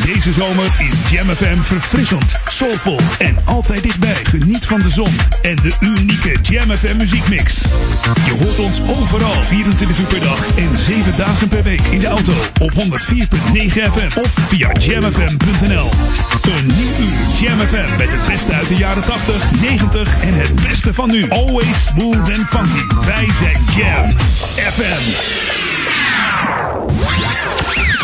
Deze zomer is Jam FM verfrissend, soulvol en altijd dichtbij. Geniet van de zon en de unieke Jam FM muziekmix. Je hoort ons overal 24 uur per dag en 7 dagen per week in de auto op 104.9 FM of via jamfm.nl. Een nieuw uur Jam FM met het beste uit de jaren 80, 90 en het beste van nu. Always smooth and funky. Wij zijn Jam FM.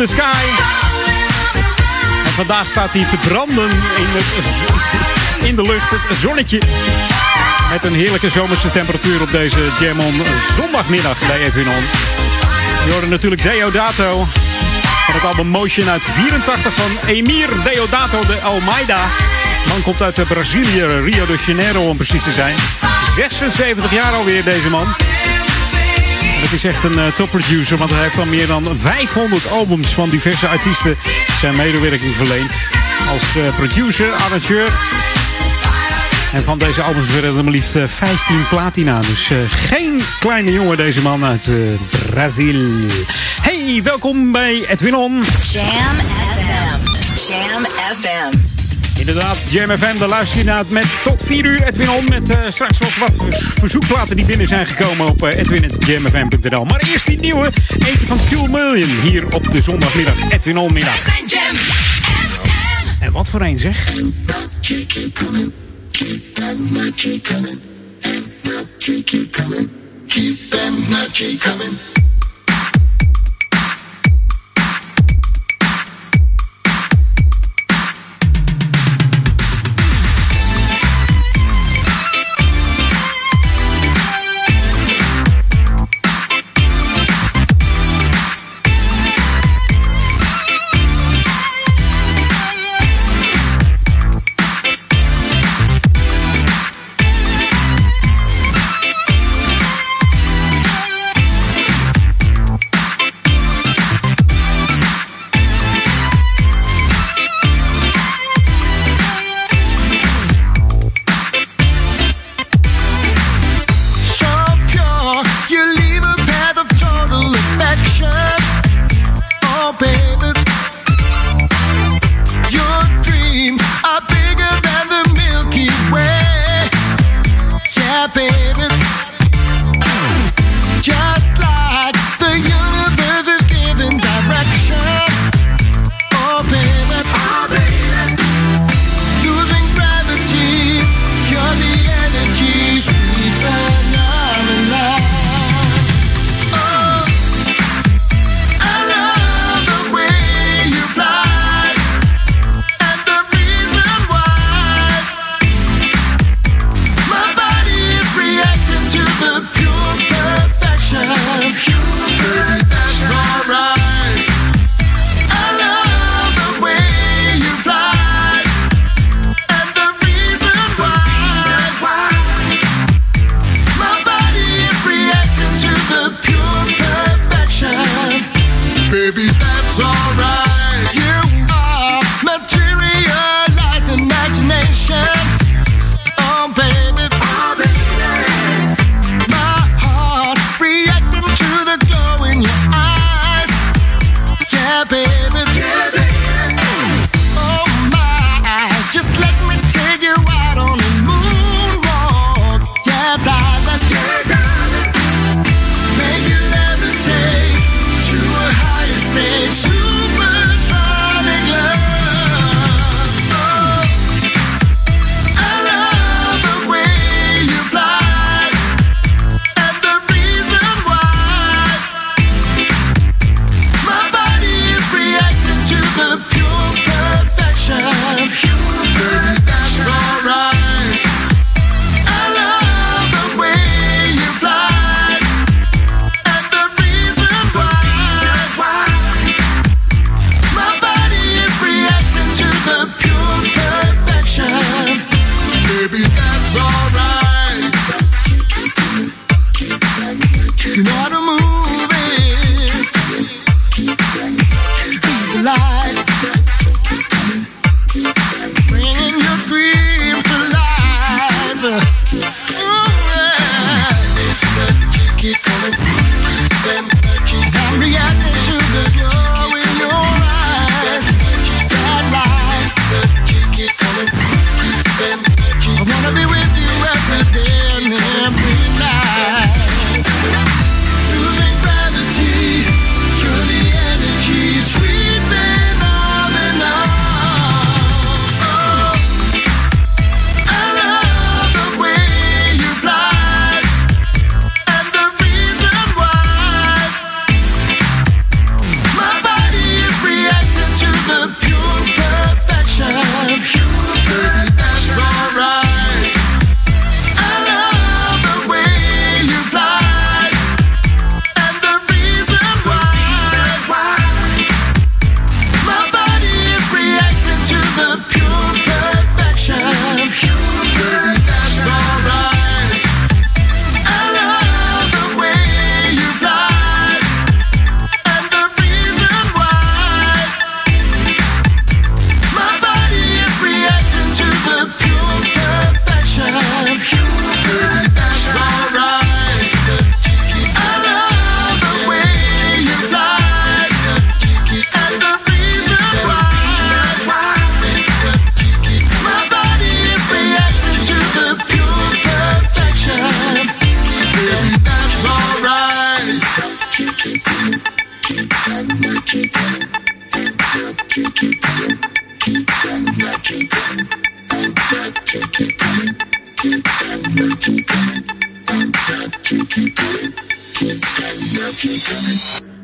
in the Sky. En vandaag staat hij te branden in de lucht, het zonnetje. Met een heerlijke zomerse temperatuur op deze Jam On zondagmiddag bij Edwin On. We horen natuurlijk Deodato van het album Motion uit 84 van Emir Deodato de Almeida. De man komt uit Brazilië, Rio de Janeiro om precies te zijn. 76 jaar alweer deze man. Het is echt een topproducer, want hij heeft al meer dan 500 albums van diverse artiesten zijn medewerking verleend. Als producer, arrangeur. En van deze albums werden er maar liefst 15 platina. Dus geen kleine jongen deze man uit Brazil. Hey, welkom bij Edwin On. Jam FM. Jam FM. Inderdaad, Jam FM, daar luister je naar het met tot 4 uur Edwin On. Met straks nog wat verzoekplaten die binnen zijn gekomen op edwin@jamfm.nl. Maar eerst die nieuwe, eentje van Cool Million hier op de zondagmiddag. Edwin On middag. En wat voor een zeg. Keep that magic coming, and magic keep coming. Keep that magic coming.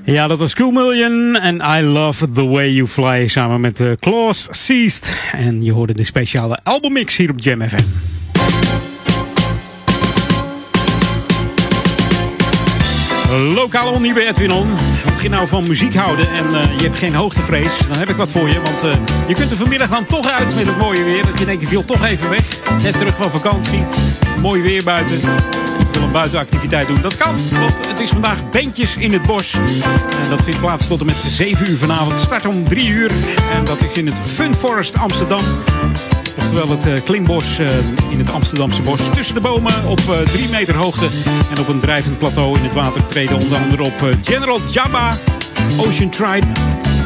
Ja, dat was Cool Million en I Love The Way You Fly samen met Claus Seest. En je hoorde de speciale albummix hier op Jam FM. Lokaal on hier bij Edwin on. Mocht je nou van muziek houden en je hebt geen hoogtevrees, dan heb ik wat voor je. Want je kunt er vanmiddag dan toch uit met het mooie weer. Dat je denkt, ik wil toch even weg. Net terug van vakantie. Mooi weer buiten. Een buitenactiviteit doen. Dat kan, want het is vandaag bandjes in het bos. En dat vindt plaats tot en met 7 uur vanavond. Start om 3 uur. En dat is in het Fun Forest Amsterdam. Oftewel het klimbos in het Amsterdamse bos. Tussen de bomen op 3 meter hoogte. En op een drijvend plateau in het water treden onder andere op General Jabba, Ocean Tribe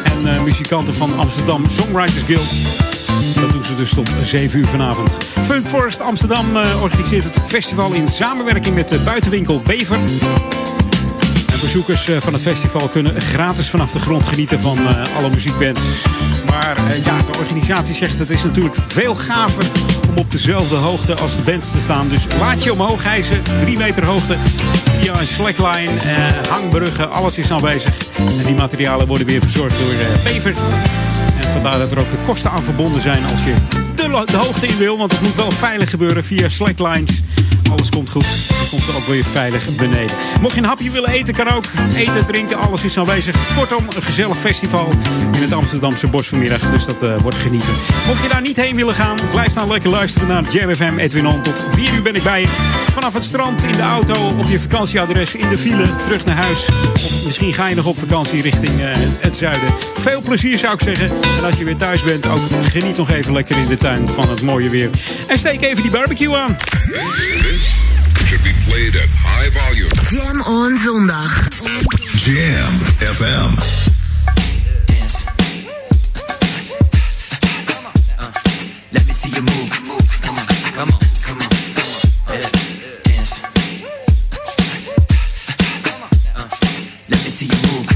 en muzikanten van Amsterdam Songwriters Guild. Dat doen ze dus tot 7 uur vanavond. Fun Forest Amsterdam organiseert het festival in samenwerking met de buitenwinkel Bever. En bezoekers van het festival kunnen gratis vanaf de grond genieten van alle muziekbands. Maar ja, de organisatie zegt het is natuurlijk veel gaver om op dezelfde hoogte als de bands te staan. Dus laat je omhoog hijsen, 3 meter hoogte, via een slackline, hangbruggen, alles is aanwezig. En die materialen worden weer verzorgd door Bever. Vandaar dat er ook kosten aan verbonden zijn als je de hoogte in wil. Want het moet wel veilig gebeuren via slacklines. Alles komt goed. Dan komt er ook weer veilig beneden. Mocht je een hapje willen eten, kan ook. Eten, drinken, alles is aanwezig. Kortom, een gezellig festival in het Amsterdamse bos vanmiddag. Dus dat wordt genieten. Mocht je daar niet heen willen gaan, blijf dan lekker luisteren naar Jam FM Edwin On. Tot 4 uur ben ik bij je. Vanaf het strand, in de auto, op je vakantieadres, in de file, terug naar huis. Of misschien ga je nog op vakantie richting het zuiden. Veel plezier zou ik zeggen. En als je weer thuis bent, ook geniet nog even lekker in de tuin van het mooie weer. En steek even die barbecue aan. This should be played at high volume. Jam on zondag. Jam FM. Let me see you move. Come on, come on, come on, come on. Dance. Let me see you move.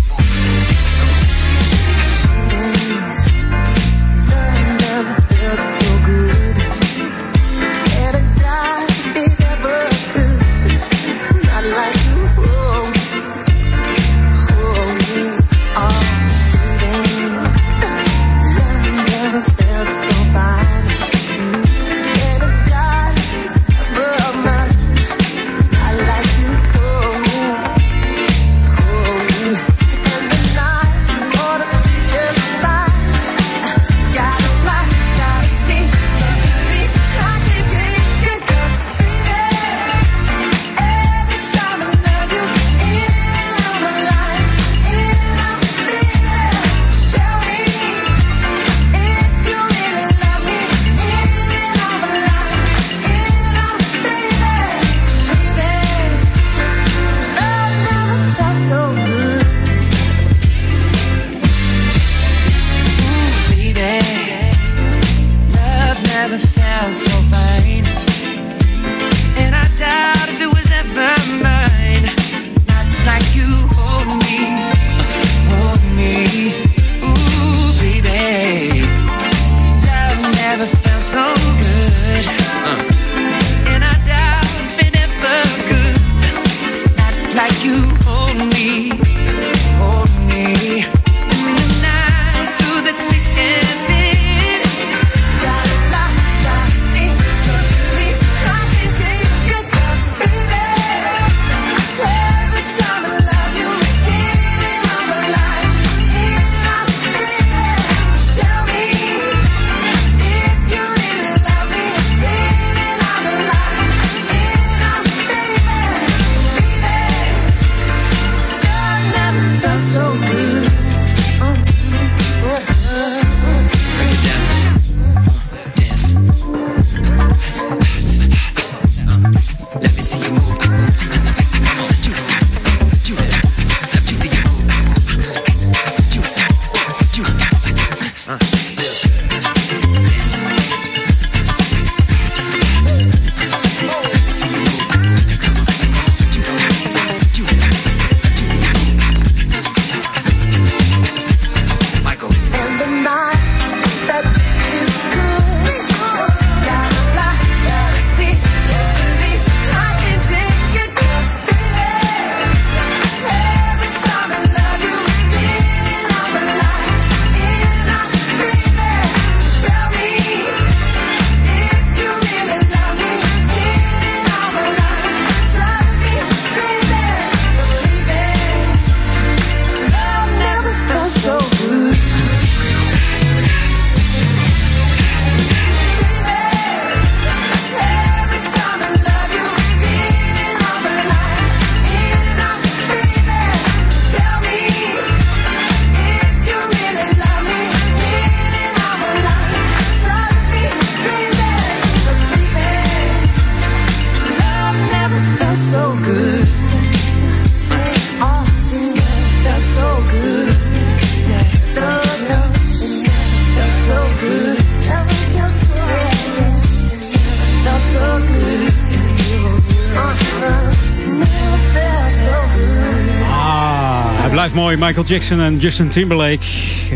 Blijft mooi, Michael Jackson en Justin Timberlake.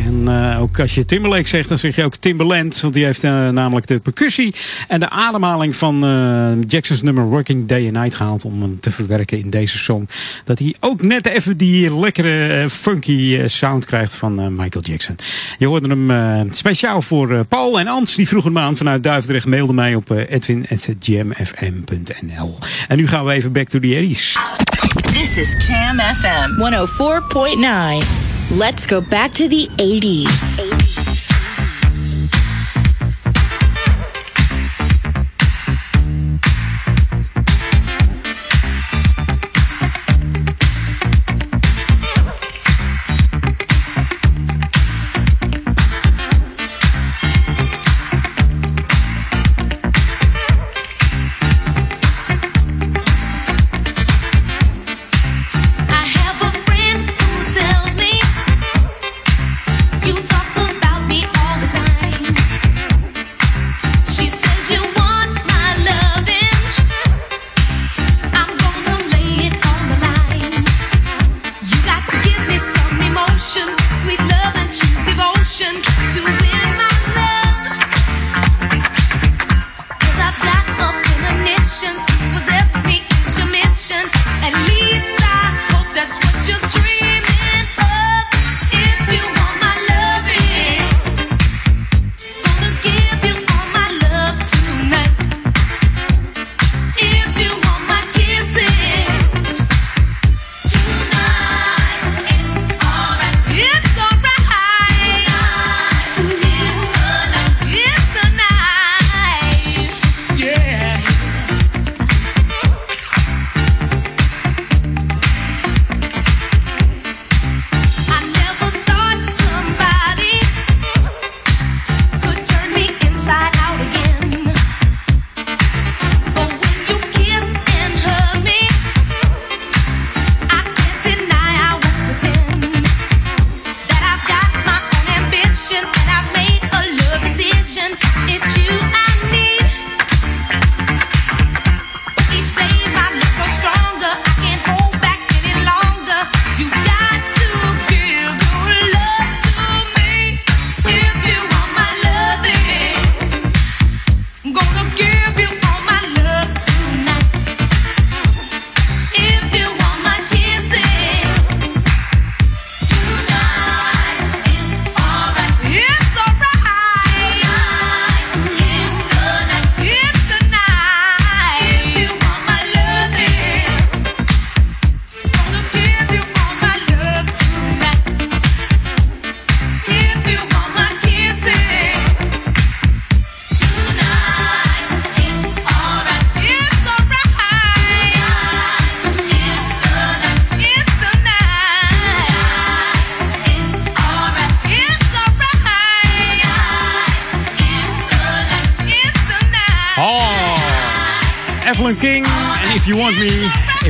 En ook als je Timberlake zegt, dan zeg je ook Timbaland. Want die heeft namelijk de percussie en de ademhaling van Jackson's nummer Working Day and Night gehaald. Om hem te verwerken in deze song. Dat hij ook net even die lekkere funky sound krijgt van Michael Jackson. Je hoorde hem speciaal voor Paul en Ans. Die vroegen me aan vanuit Duivendrecht. Mailde mij op edwin@jamfm.nl. En nu gaan we even back to the 80s. This is Jam FM 104.9. Let's go back to the 80s.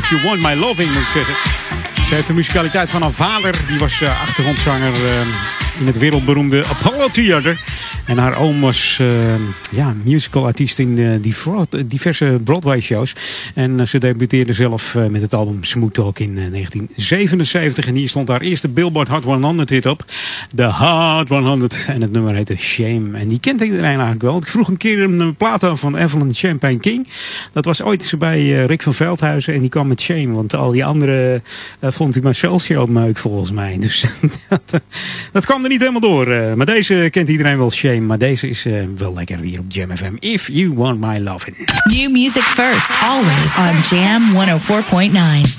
You Want My Loving, moet ik zeggen. Ze heeft de musicaliteit van haar vader. Die was achtergrondzanger in het wereldberoemde Apollo Theater. En haar oom was musicalartiest in diverse Broadway-shows. En ze debuteerde zelf met het album Smooth Talk in 1977. En hier stond haar eerste Billboard Hot 100 hit op. De Hot 100. En het nummer heette Shame. En die kent iedereen eigenlijk wel. Ik vroeg een keer een plaat aan van Evelyn Champagne King. Dat was ooit bij Rick van Veldhuizen. En die kwam met Shame. Want al die anderen vond hij maar Soulshow meuk volgens mij. Dus dat kwam er niet helemaal door. Maar deze kent iedereen wel, Shame. Maar deze is wel lekker hier op Jam FM. If You Want My Lovin'. New music first, always on Jam 104.9.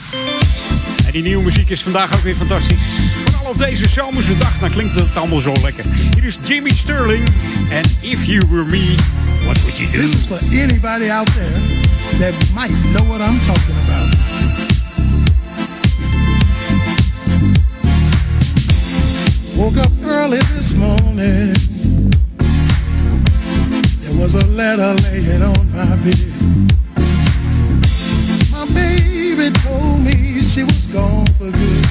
En die nieuwe muziek is vandaag ook weer fantastisch. Vooral op deze zomerse dag, dan klinkt het allemaal zo lekker. Hier is Jimmy Sterling. And If You Were Me, What Would You Do? This is for anybody out there that might know what I'm talking about. Woke up early this morning. There was a letter laying on my bed. My baby told me she was gone for good.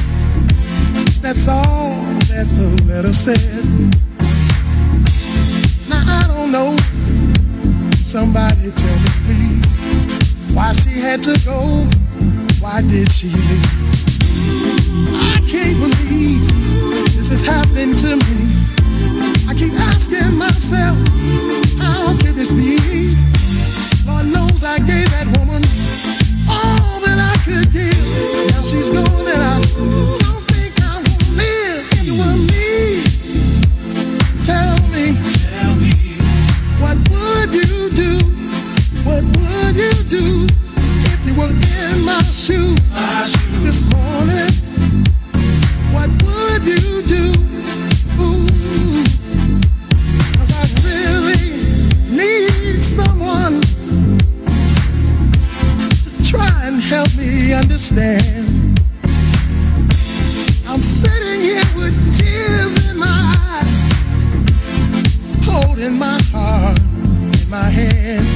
That's all that the letter said. Now I don't know, somebody tell me please, why she had to go, why did she leave? can't believe this has happened to me. I keep asking myself, how could this be? Lord knows I gave that woman all that I could give. Now she's gone and I don't think I won't live. You and me, tell me, what would you do? What would you do if you were in my shoes this morning? What would you do? Ooh, 'cause I really need someone to try and help me understand. I'm sitting here with tears in my eyes, holding my heart in my hand.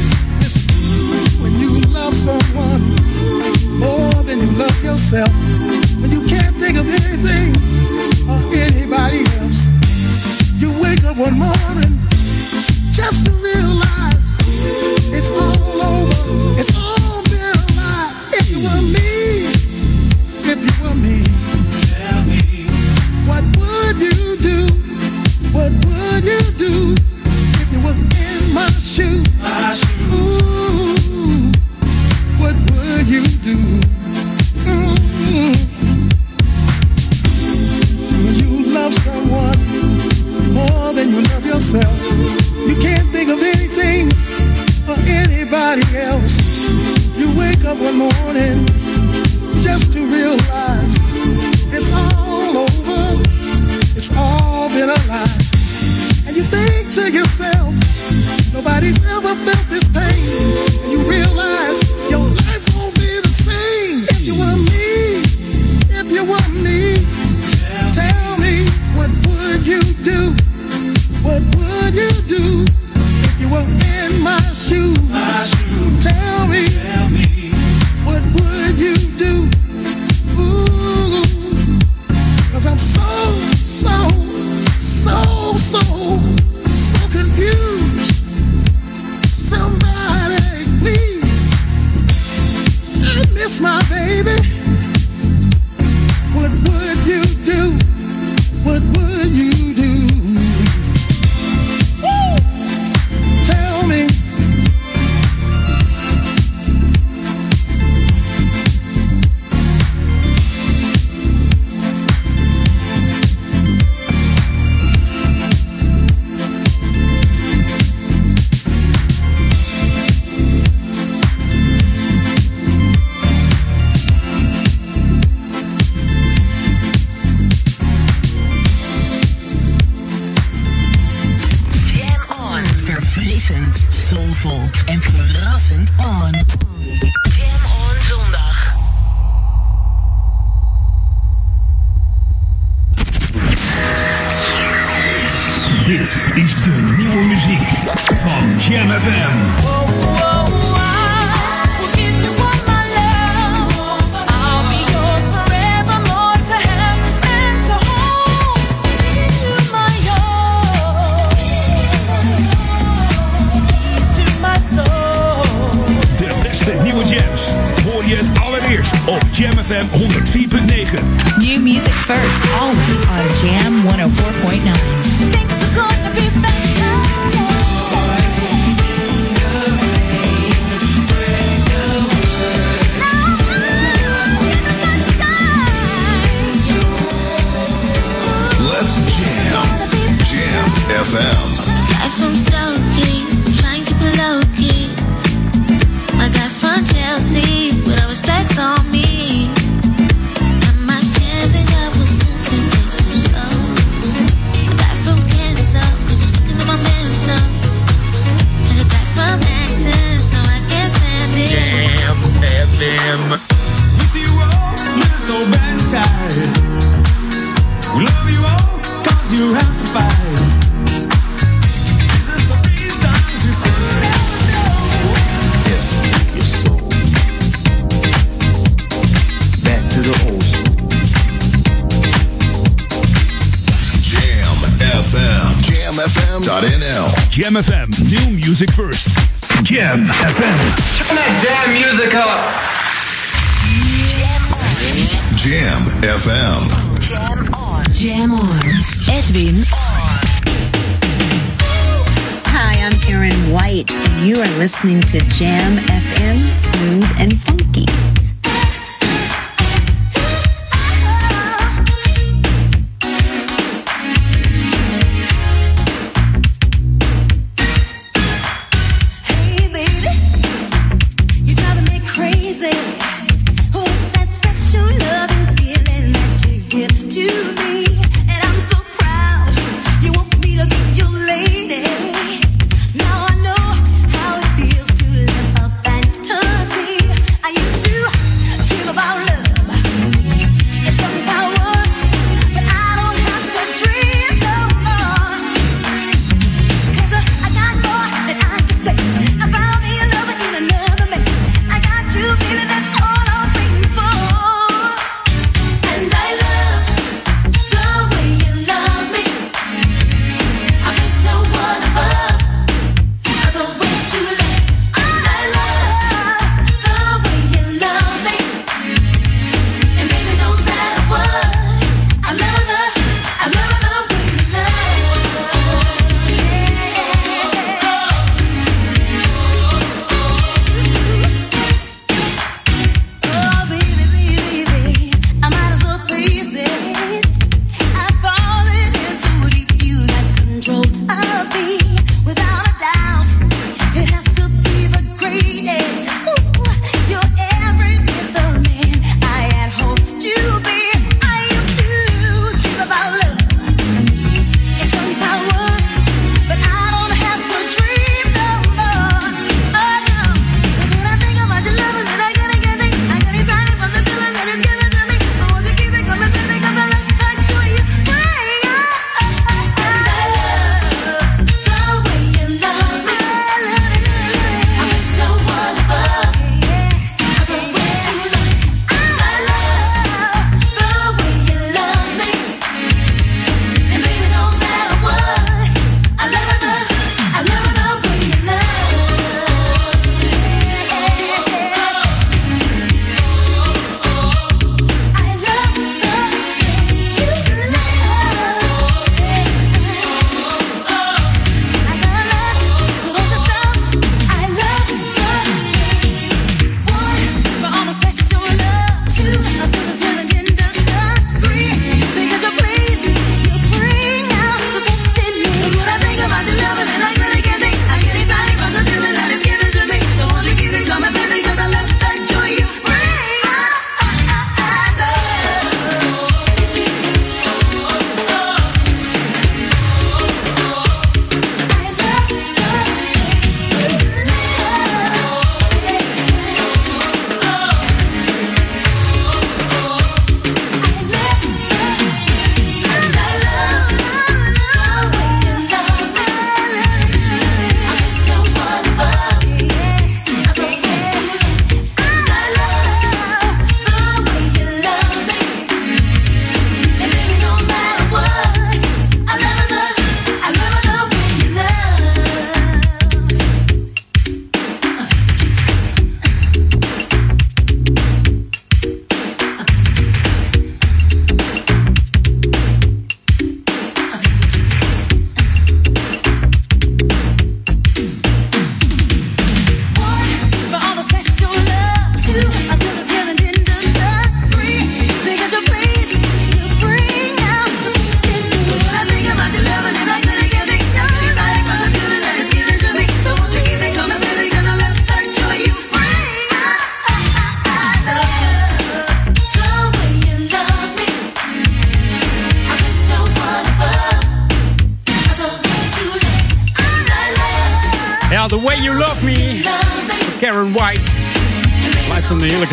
It's true when you love someone more than you love yourself, when you can't think of anything or anybody else. You wake up one morning just to realize it's all over, it's all been a lie. If you were me, tell me, what would you do? What would you do if you were in my shoes? Ooh, what would you do? When you love someone more than you love yourself, you can't think of anything or anybody else. You wake up one morning just to realize it's all over, it's all been a lie. And you think to yourself, nobody's ever felt this pain. And you realize your life won't be the same. If you were me, tell me, what would you do? What would you do if you were in my shoes? Tell me, what would you do? Ooh, 'cause I'm so confused. Somebody, please. I miss my baby. What would you do? What would you do? Woo! Tell me. Soulvol en verrassend on. Jam on zondag. Dit is de nieuwe muziek van Jam FM. Oh, oh, oh. Op Jam FM 104.9. New music first, always on Jam 104.9. Jam FM, new music first. Jam FM. Turn that damn music up. Jam FM. Jam on. Jam on. Edwin on. Hi, I'm Karyn White. You are listening to Jam FM, smooth and funky.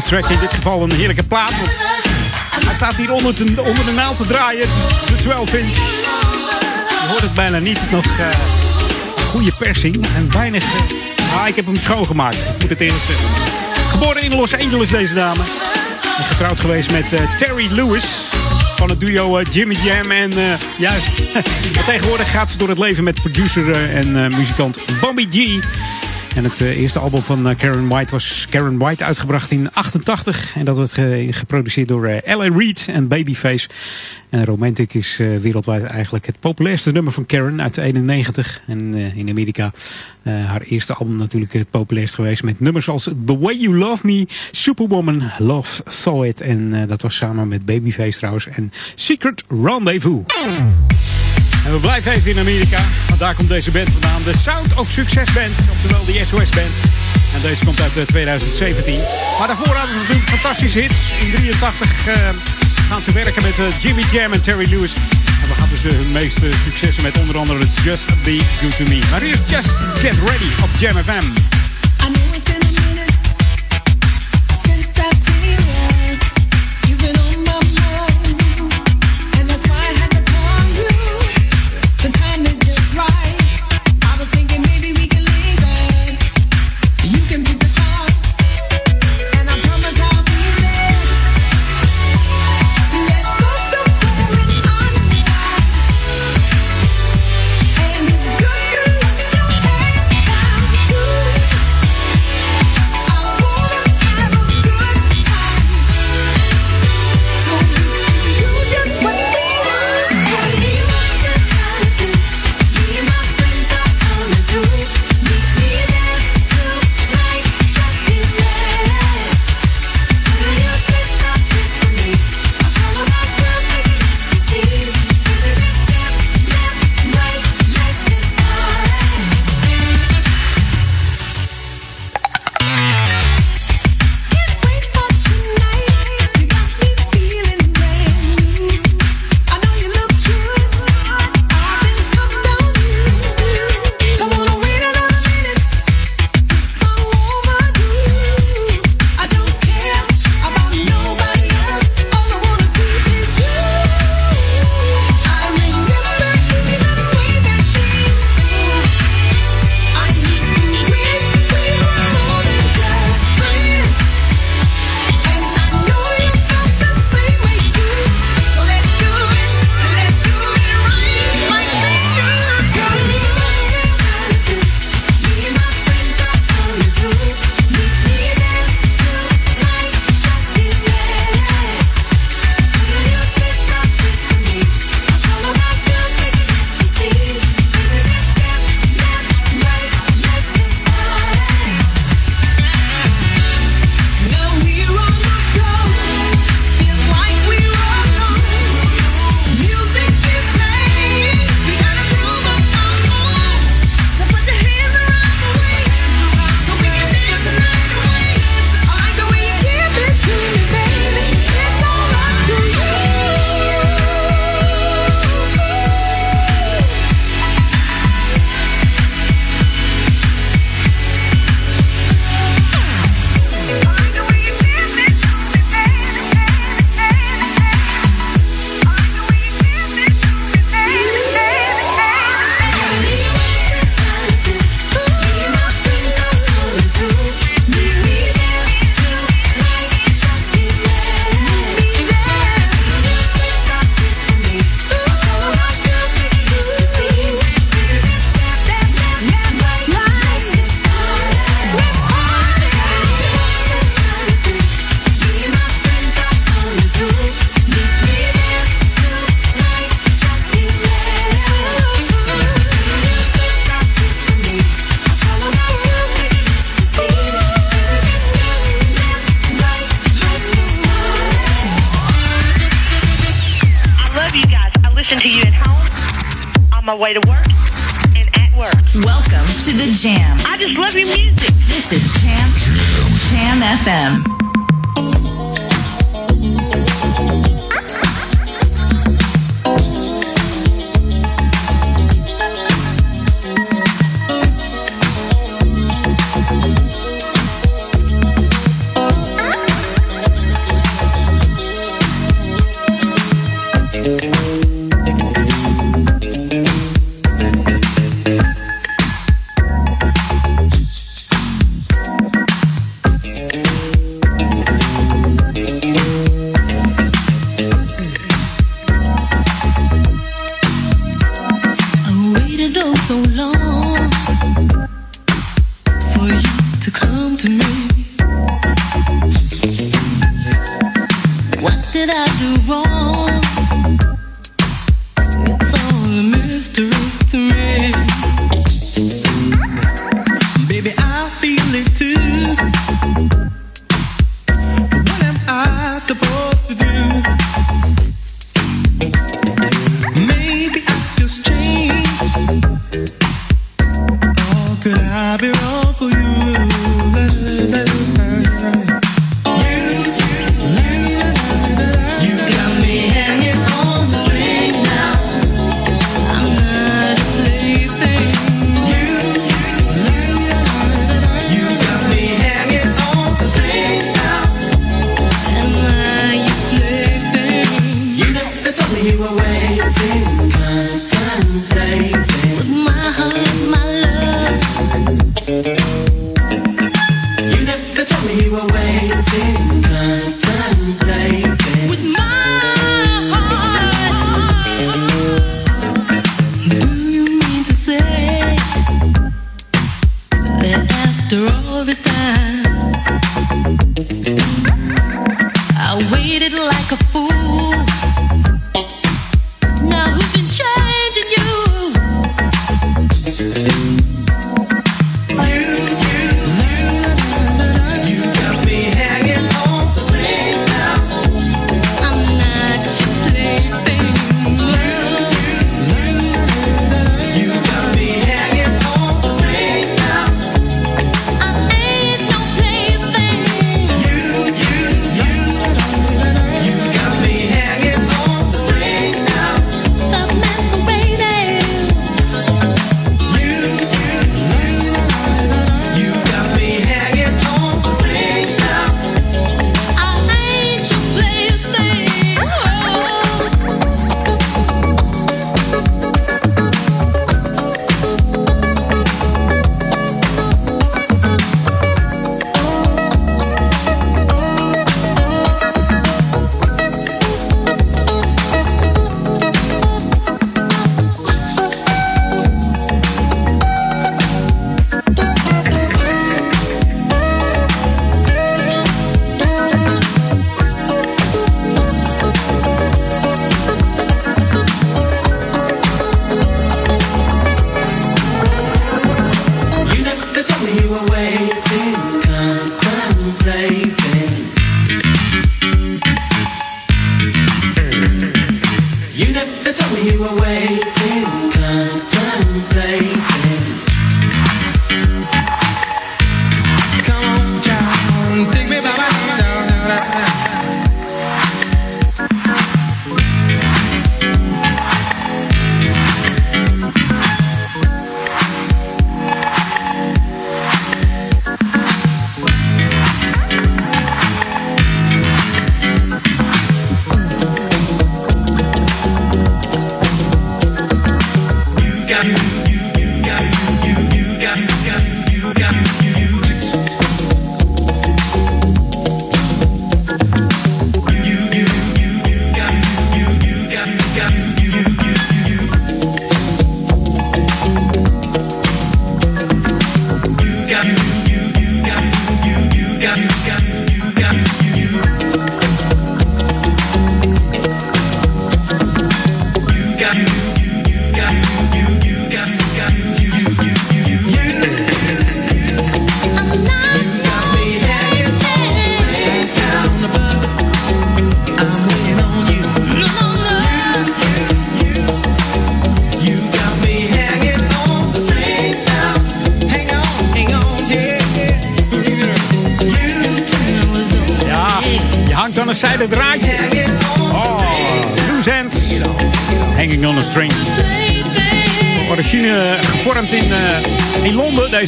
Track in dit geval een heerlijke plaat. Want hij staat hier onder de naald te draaien. De 12 inch. Je hoort het bijna niet. Nog goede persing. En weinig... ik heb hem schoongemaakt. Ik moet het eerlijk zeggen. Geboren in Los Angeles deze dame. En getrouwd geweest met Terry Lewis. Van het duo Jimmy Jam. En juist. Tegenwoordig gaat ze door het leven met producer en muzikant Bambi G. En het eerste album van Karyn White was Karyn White, uitgebracht in 1988. En dat werd geproduceerd door L.A. Reid en Babyface. En Romantic is wereldwijd eigenlijk het populairste nummer van Karyn uit 1991. En in Amerika haar eerste album natuurlijk het populairst geweest. Met nummers als The Way You Love Me, Superwoman, Love Saw It. En dat was samen met Babyface trouwens. En Secret Rendezvous. En we blijven even in Amerika, want daar komt deze band vandaan. De Sound of Success Band, oftewel de SOS band. En deze komt uit 2017. Maar daarvoor hadden ze natuurlijk fantastische hits. In 1983 gaan ze werken met Jimmy Jam en Terry Lewis. En we hadden ze hun meeste successen met onder andere Just Be Good To Me. Maar eerst Just Get Ready op Jam FM.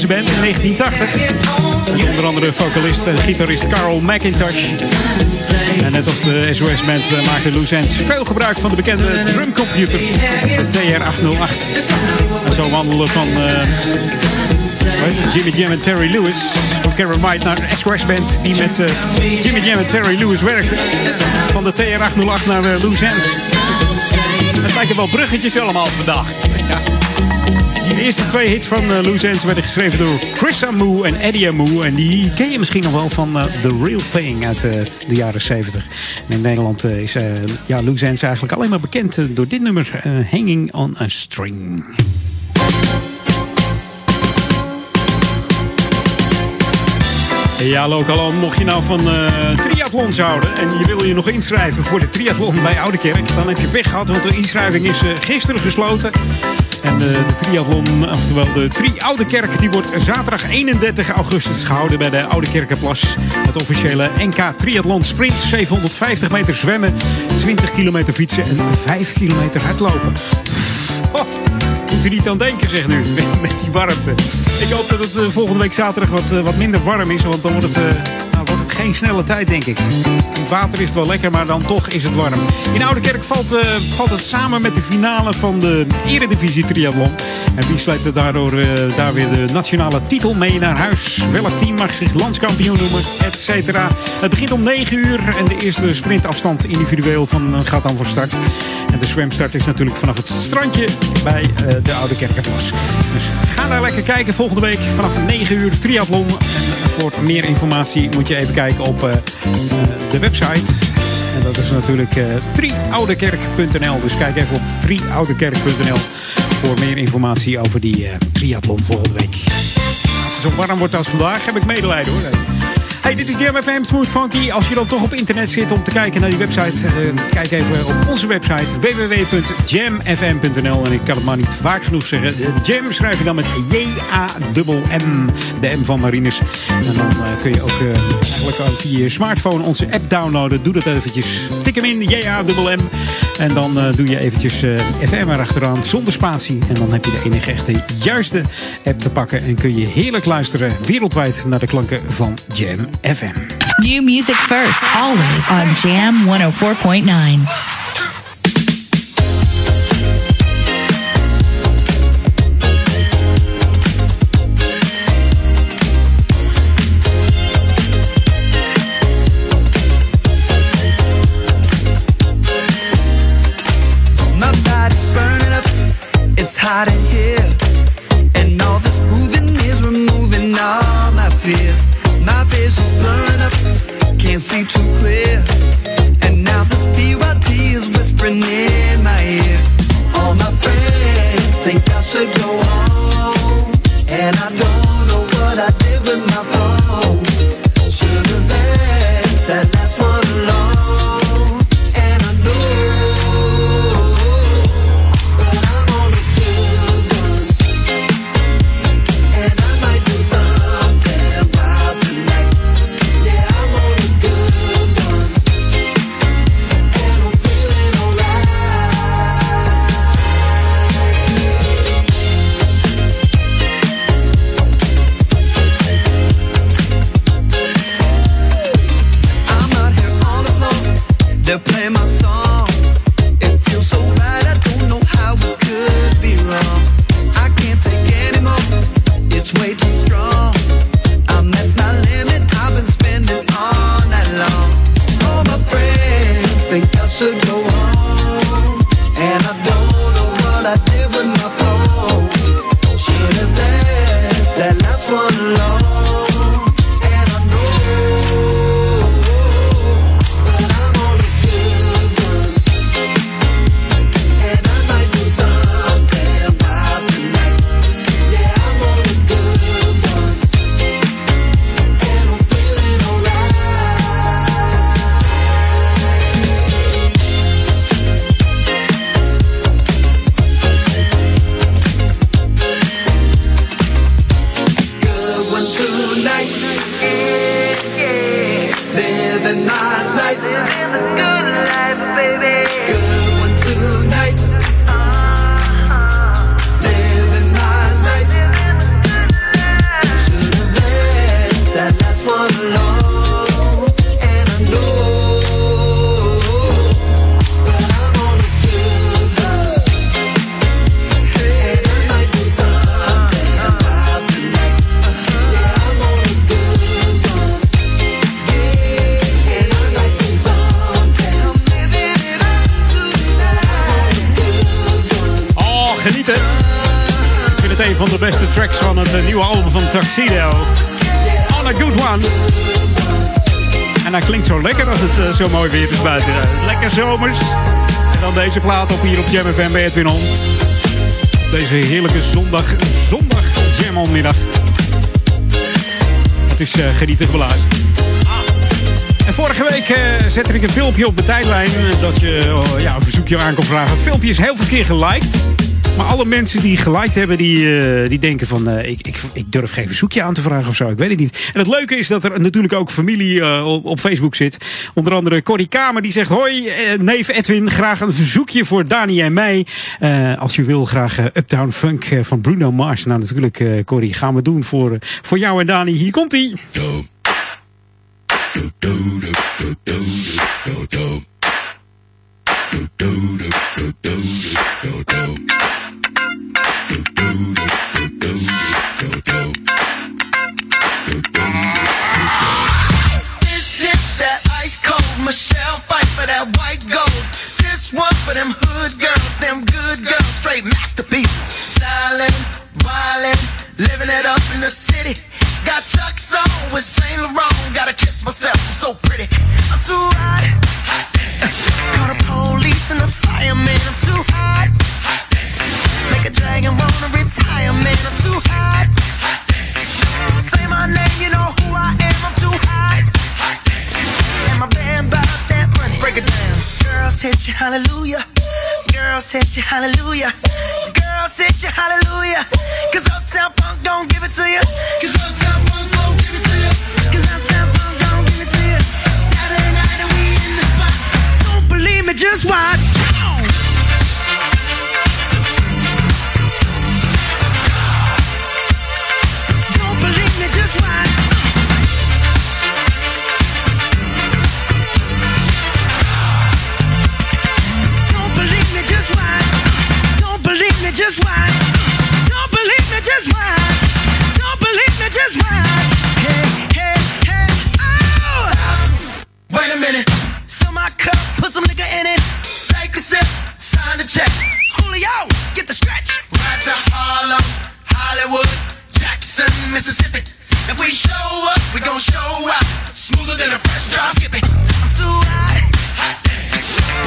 Band in 1980. Met onder andere vocalist en gitarist Carl McIntosh. En net als de SOS band maakte Loose Ends veel gebruik van de bekende drumcomputer, de TR-808. En zo wandelen van Jimmy Jam en Terry Lewis van Karyn White naar de SOS band die met Jimmy Jam en Terry Lewis werkte. Van de TR-808 naar Loose Ends. Het lijken wel bruggetjes allemaal vandaag. Ja. De eerste twee hits van Loose Ends werden geschreven door Chris Amu en Eddie Amu. En die ken je misschien nog wel van The Real Thing uit de jaren 70. En in Nederland is Loose Ends eigenlijk alleen maar bekend door dit nummer Hanging on a String. Ja, Lokaland, mocht je nou van triathlons houden en je wil je nog inschrijven voor de triathlon bij Oude Kerk, dan heb je pech gehad, want de inschrijving is gisteren gesloten. En de triathlon, oftewel de Oude Kerk, die wordt zaterdag 31 augustus gehouden bij de Oude Kerkenplas. Het officiële NK Triathlon Sprint, 750 meter zwemmen, 20 kilometer fietsen en 5 kilometer hardlopen. Oh, moet u niet aan denken, zeg nu, met die warmte. Ik hoop dat het volgende week zaterdag wat minder warm is, want dan wordt het... wordt het geen snelle tijd, denk ik. Water is het wel lekker, maar dan toch is het warm. In Oude Kerk valt het samen met de finale van de Eredivisie Triathlon. En wie sleept het daardoor daar weer de nationale titel mee naar huis? Welk team mag zich landskampioen noemen, et cetera. Het begint om 9 uur en de eerste sprintafstand individueel gaat dan voor start. En de zwemstart is natuurlijk vanaf het strandje bij de Oude Kerkenplas. Dus ga daar lekker kijken volgende week vanaf 9 uur triathlon. En voor meer informatie moet je even kijken op de website. En dat is natuurlijk triouderkerk.nl. Dus kijk even op triouderkerk.nl voor meer informatie over die triathlon volgende week. Als het zo warm wordt als vandaag, heb ik medelijden hoor. Hey, dit is Jam FM Smooth Funky. Als je dan toch op internet zit om te kijken naar die website, kijk even op onze website www.jamfm.nl. En ik kan het maar niet vaak genoeg zeggen. Jam schrijf je dan met J-A-M-M. De M van Marinus. En dan kun je ook eigenlijk al via je smartphone onze app downloaden. Doe dat eventjes. Tik hem in, J-A-M-M. En dan doe je eventjes FM erachteraan zonder spatie. En dan heb je de enige echte juiste app te pakken. En kun je heerlijk luisteren wereldwijd naar de klanken van Jam FM. New music first, always on Jam 104.9. Hot in here, and all this grooving is removing all my fears. My vision's blurring up, can't see too clear. And now this PYT is whispering in my ear. All my friends think I should go home, and I don't know what I did with my phone. Should've left that last one alone, and I know. een van de beste tracks van het nieuwe album van Tuxedo. On a Good One. En dat klinkt zo lekker als het zo mooi weer is buiten. Lekker zomers. En dan deze plaat op hier op Jam FM bij Edwin On. Deze heerlijke zondag Jam On middag. Het is genietig blazen. En vorige week zette ik een filmpje op de tijdlijn dat je een verzoekje aan kon vragen. Het filmpje is heel veel keer geliked. Maar alle mensen die geliked hebben, die denken van... Ik durf geen verzoekje aan te vragen of zo, ik weet het niet. En het leuke is dat er natuurlijk ook familie op Facebook zit. Onder andere Corrie Kamer, die zegt... Hoi, neef Edwin, graag een verzoekje voor Dani en mij. Als je wil, graag Uptown Funk van Bruno Mars. Nou, natuurlijk, Corrie, gaan we doen voor jou en Dani. Hier komt-ie. Michelle fight for that white gold. This one for them hood girls, them good girls, straight masterpieces. Stylin', wildin', living it up in the city. Got Chuck's on with Saint Laurent. Gotta kiss myself, I'm so pretty. I'm too hot. Call the police and the fireman. I'm too hot. Make a dragon wanna retire, man. I'm too hot. Say my name, you know who I am. I'm too hot. My band bought that money. Break it down. Girls hit you, hallelujah. Girls hit you, hallelujah. Girls hit you, hallelujah. Cause Uptown Funk don't give it to you. Cause Uptown Funk don't give it to you. Cause Uptown Funk don't give it to you. Saturday night and we in the spot. Don't believe me, just watch. Don't believe me, just watch. Don't believe me, just watch. Don't believe me, just watch. Don't believe me, just watch. Hey, hey, oh! Stop. Wait a minute. Fill my cup, put some nigga in it. Take a sip, sign the check. Julio, get the stretch. Ride to Harlem, Hollywood, Jackson, Mississippi. If we show up, we gon' show up. Smoother than a fresh drop. Skip it. I'm too hot.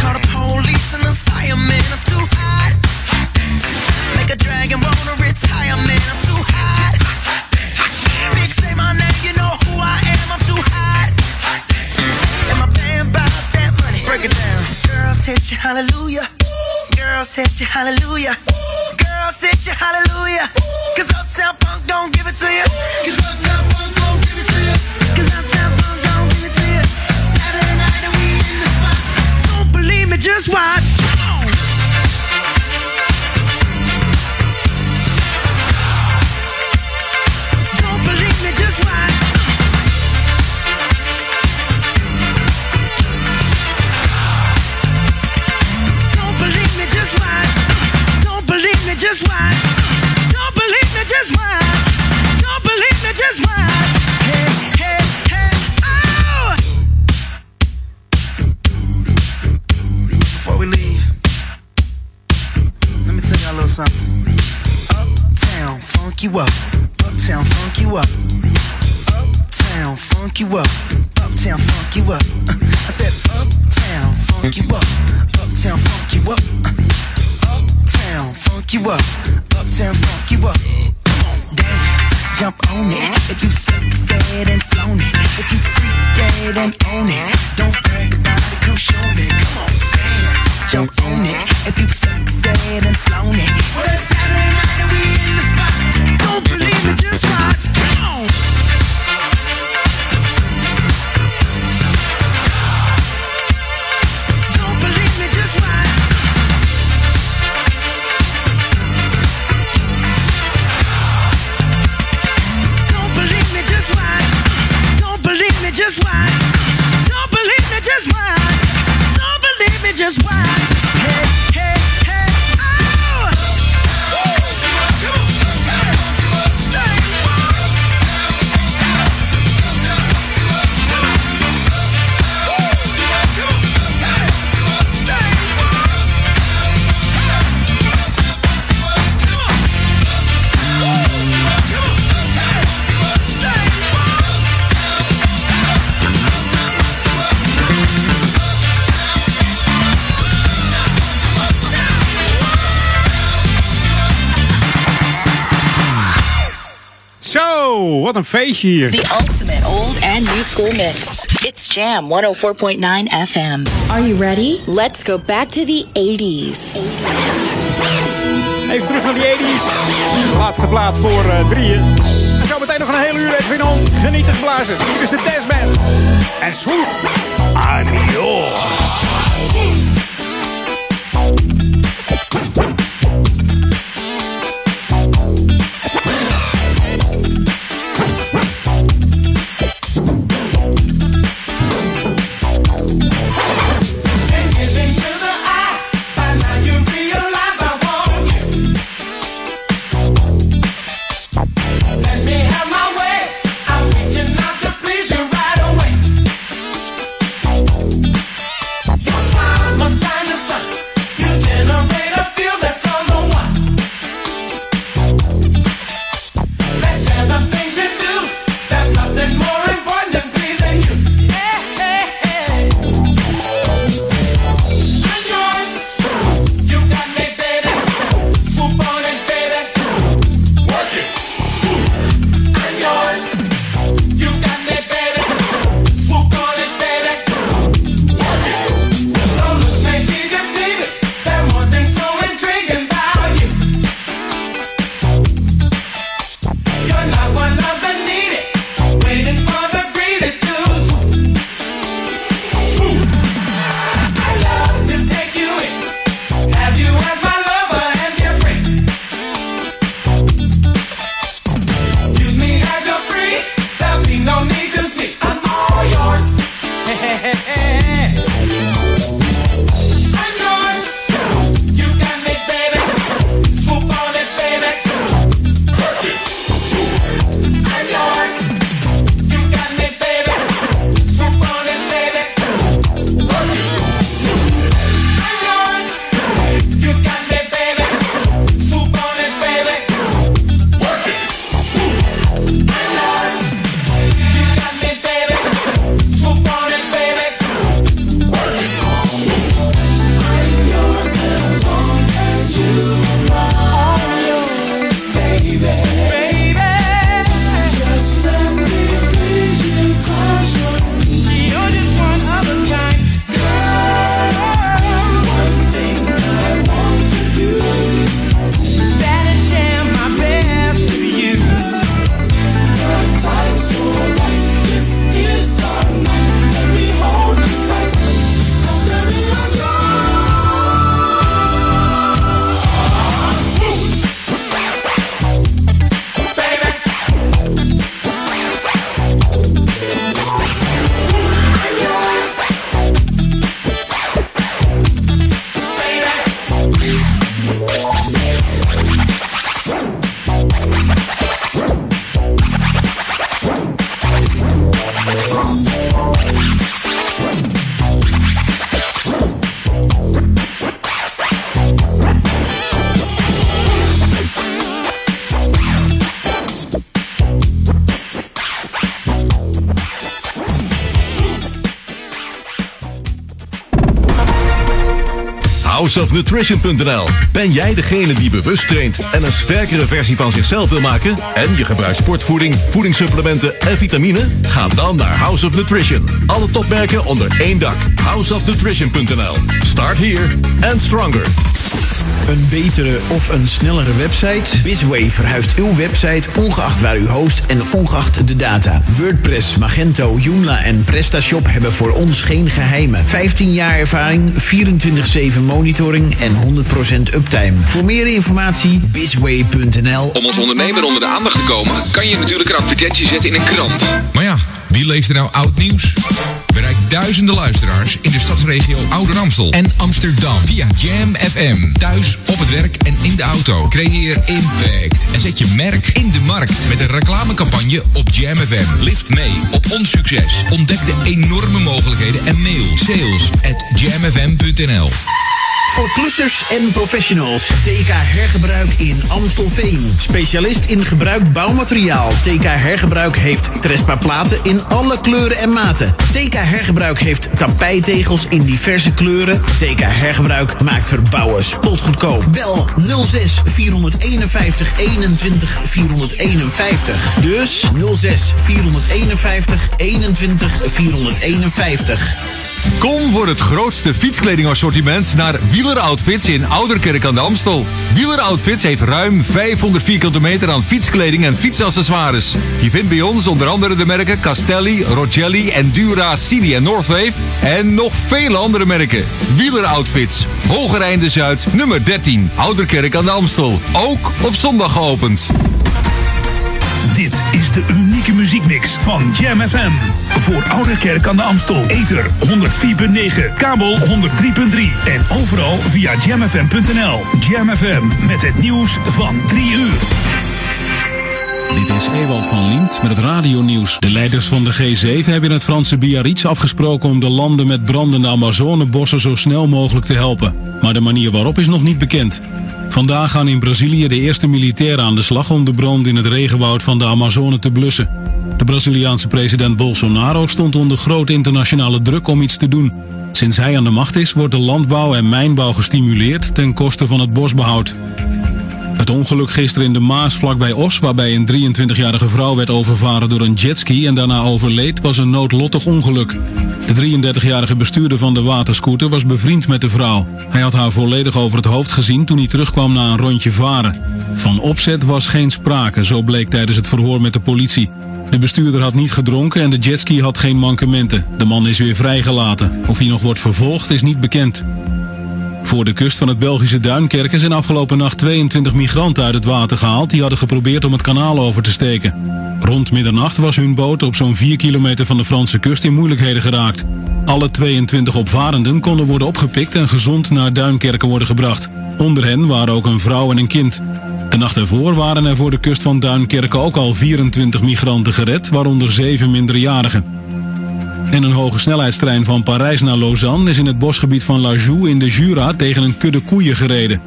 Call the police and the fireman. I'm too hot. Make a dragon wanna retire, man. I'm too hot. Bitch, say my name, you know who I am. I'm too hot. And my band bought that money. Break it down. Girls hit you, hallelujah. Girls hit you, hallelujah. Girls hit you, hallelujah. Cause Uptown Funk don't give it to you. Cause Uptown Funk don't give it to you. Cause Uptown Funk don't give it to you. Saturday night and we in the spot. Don't believe me, just watch. Don't believe me, just watch. Don't believe me, just watch. Don't believe me, just watch. Don't believe me, just watch. Don't believe me, just watch. Hey, hey. Before we leave, let me tell y'all a little something. Uptown funk you up. Uptown funk you up. Uptown funk you up. Uptown funk you up. I said uptown funk you up. Uptown funk you up. Uptown funk you up. Uptown funk you up. Dance, jump on it. If you sexed and flown it. If you freaked it and own it. Don't brag about it, come show me. Come on. Jump on it if you've sexed and flown it. Well, it's Saturday night and we in the spot. Don't believe it, just watch. Come on. Don't believe me, just watch. Don't believe me, just watch. Don't believe me, just watch. Don't believe me. Wat een feestje hier. The ultimate old and new school mix. It's Jam 104.9 FM. Are you ready? Let's go back to the 80s. Even terug naar die 80s. Laatste plaat voor drieën. En zo meteen nog een hele uur even in om. Genieten blazen. Hier is de testband. En swoop. I'm yours. Houseofnutrition.nl. Ben jij degene die bewust traint en een sterkere versie van zichzelf wil maken? En je gebruikt sportvoeding, voedingssupplementen en vitamine? Ga dan naar House of Nutrition. Alle topmerken onder één dak. Houseofnutrition.nl. Start here and stronger. Een betere of een snellere website? Bizway verhuist uw website ongeacht waar u host en ongeacht de data. WordPress, Magento, Joomla en PrestaShop hebben voor ons geen geheimen. 15 jaar ervaring, 24/7 monitoring en 100% uptime. Voor meer informatie bizway.nl. Om als ondernemer onder de aandacht te komen, kan je natuurlijk een advertentie zetten in een krant. Maar ja, wie leest er nou oud nieuws? Bereik duizenden luisteraars in de stadsregio Oude Amstel en Amsterdam via Jam FM. Thuis, op het werk en in de auto. Creëer impact en zet je merk in de markt met een reclamecampagne op Jam FM. Lift mee op ons succes. Ontdek de enorme mogelijkheden en mail sales@jamfm.nl. Voor klussers en professionals. TK Hergebruik in Amstelveen. Specialist in gebruikt bouwmateriaal. TK Hergebruik heeft trespaplaten in alle kleuren en maten. TK Hergebruik heeft tapijtegels in diverse kleuren. TK Hergebruik maakt verbouwen spotgoedkoop. Bel 06 451 21 451. Dus 06 451 21 451. Kom voor het grootste fietskledingassortiment naar Wieler Outfits in Ouderkerk aan de Amstel. Wieler Outfits heeft ruim 500 vierkante meter aan fietskleding en fietsaccessoires. Je vindt bij ons onder andere de merken Castelli, Rogelli, Endura, Sidi en Northwave. En nog vele andere merken. Wieler Outfits, Hogereinde Zuid, nummer 13, Ouderkerk aan de Amstel. Ook op zondag geopend. Dit is de unieke muziekmix van Jam FM. Voor Oude Kerk aan de Amstel. Ether 104.9, kabel 103.3. En overal via jamfm.nl. Jam FM met het nieuws van 3 uur. Dit is Ewald van Lint met het radionieuws. De leiders van de G7 hebben in het Franse Biarritz afgesproken om de landen met brandende Amazonebossen zo snel mogelijk te helpen. Maar de manier waarop is nog niet bekend. Vandaag gaan in Brazilië de eerste militairen aan de slag om de brand in het regenwoud van de Amazone te blussen. De Braziliaanse president Bolsonaro stond onder grote internationale druk om iets te doen. Sinds hij aan de macht is, wordt de landbouw en mijnbouw gestimuleerd ten koste van het bosbehoud. Het ongeluk gisteren in de Maas vlakbij Os, waarbij een 23-jarige vrouw werd overvaren door een jetski en daarna overleed, was een noodlottig ongeluk. De 33-jarige bestuurder van de waterscooter was bevriend met de vrouw. Hij had haar volledig over het hoofd gezien toen hij terugkwam na een rondje varen. Van opzet was geen sprake, zo bleek tijdens het verhoor met de politie. De bestuurder had niet gedronken en de jetski had geen mankementen. De man is weer vrijgelaten. Of hij nog wordt vervolgd is niet bekend. Voor de kust van het Belgische Duinkerken zijn afgelopen nacht 22 migranten uit het water gehaald die hadden geprobeerd om het kanaal over te steken. Rond middernacht was hun boot op zo'n 4 kilometer van de Franse kust in moeilijkheden geraakt. Alle 22 opvarenden konden worden opgepikt en gezond naar Duinkerken worden gebracht. Onder hen waren ook een vrouw en een kind. De nacht ervoor waren er voor de kust van Duinkerken ook al 24 migranten gered, waaronder 7 minderjarigen. En een hoge snelheidstrein van Parijs naar Lausanne is in het bosgebied van La Joux in de Jura tegen een kudde koeien gereden.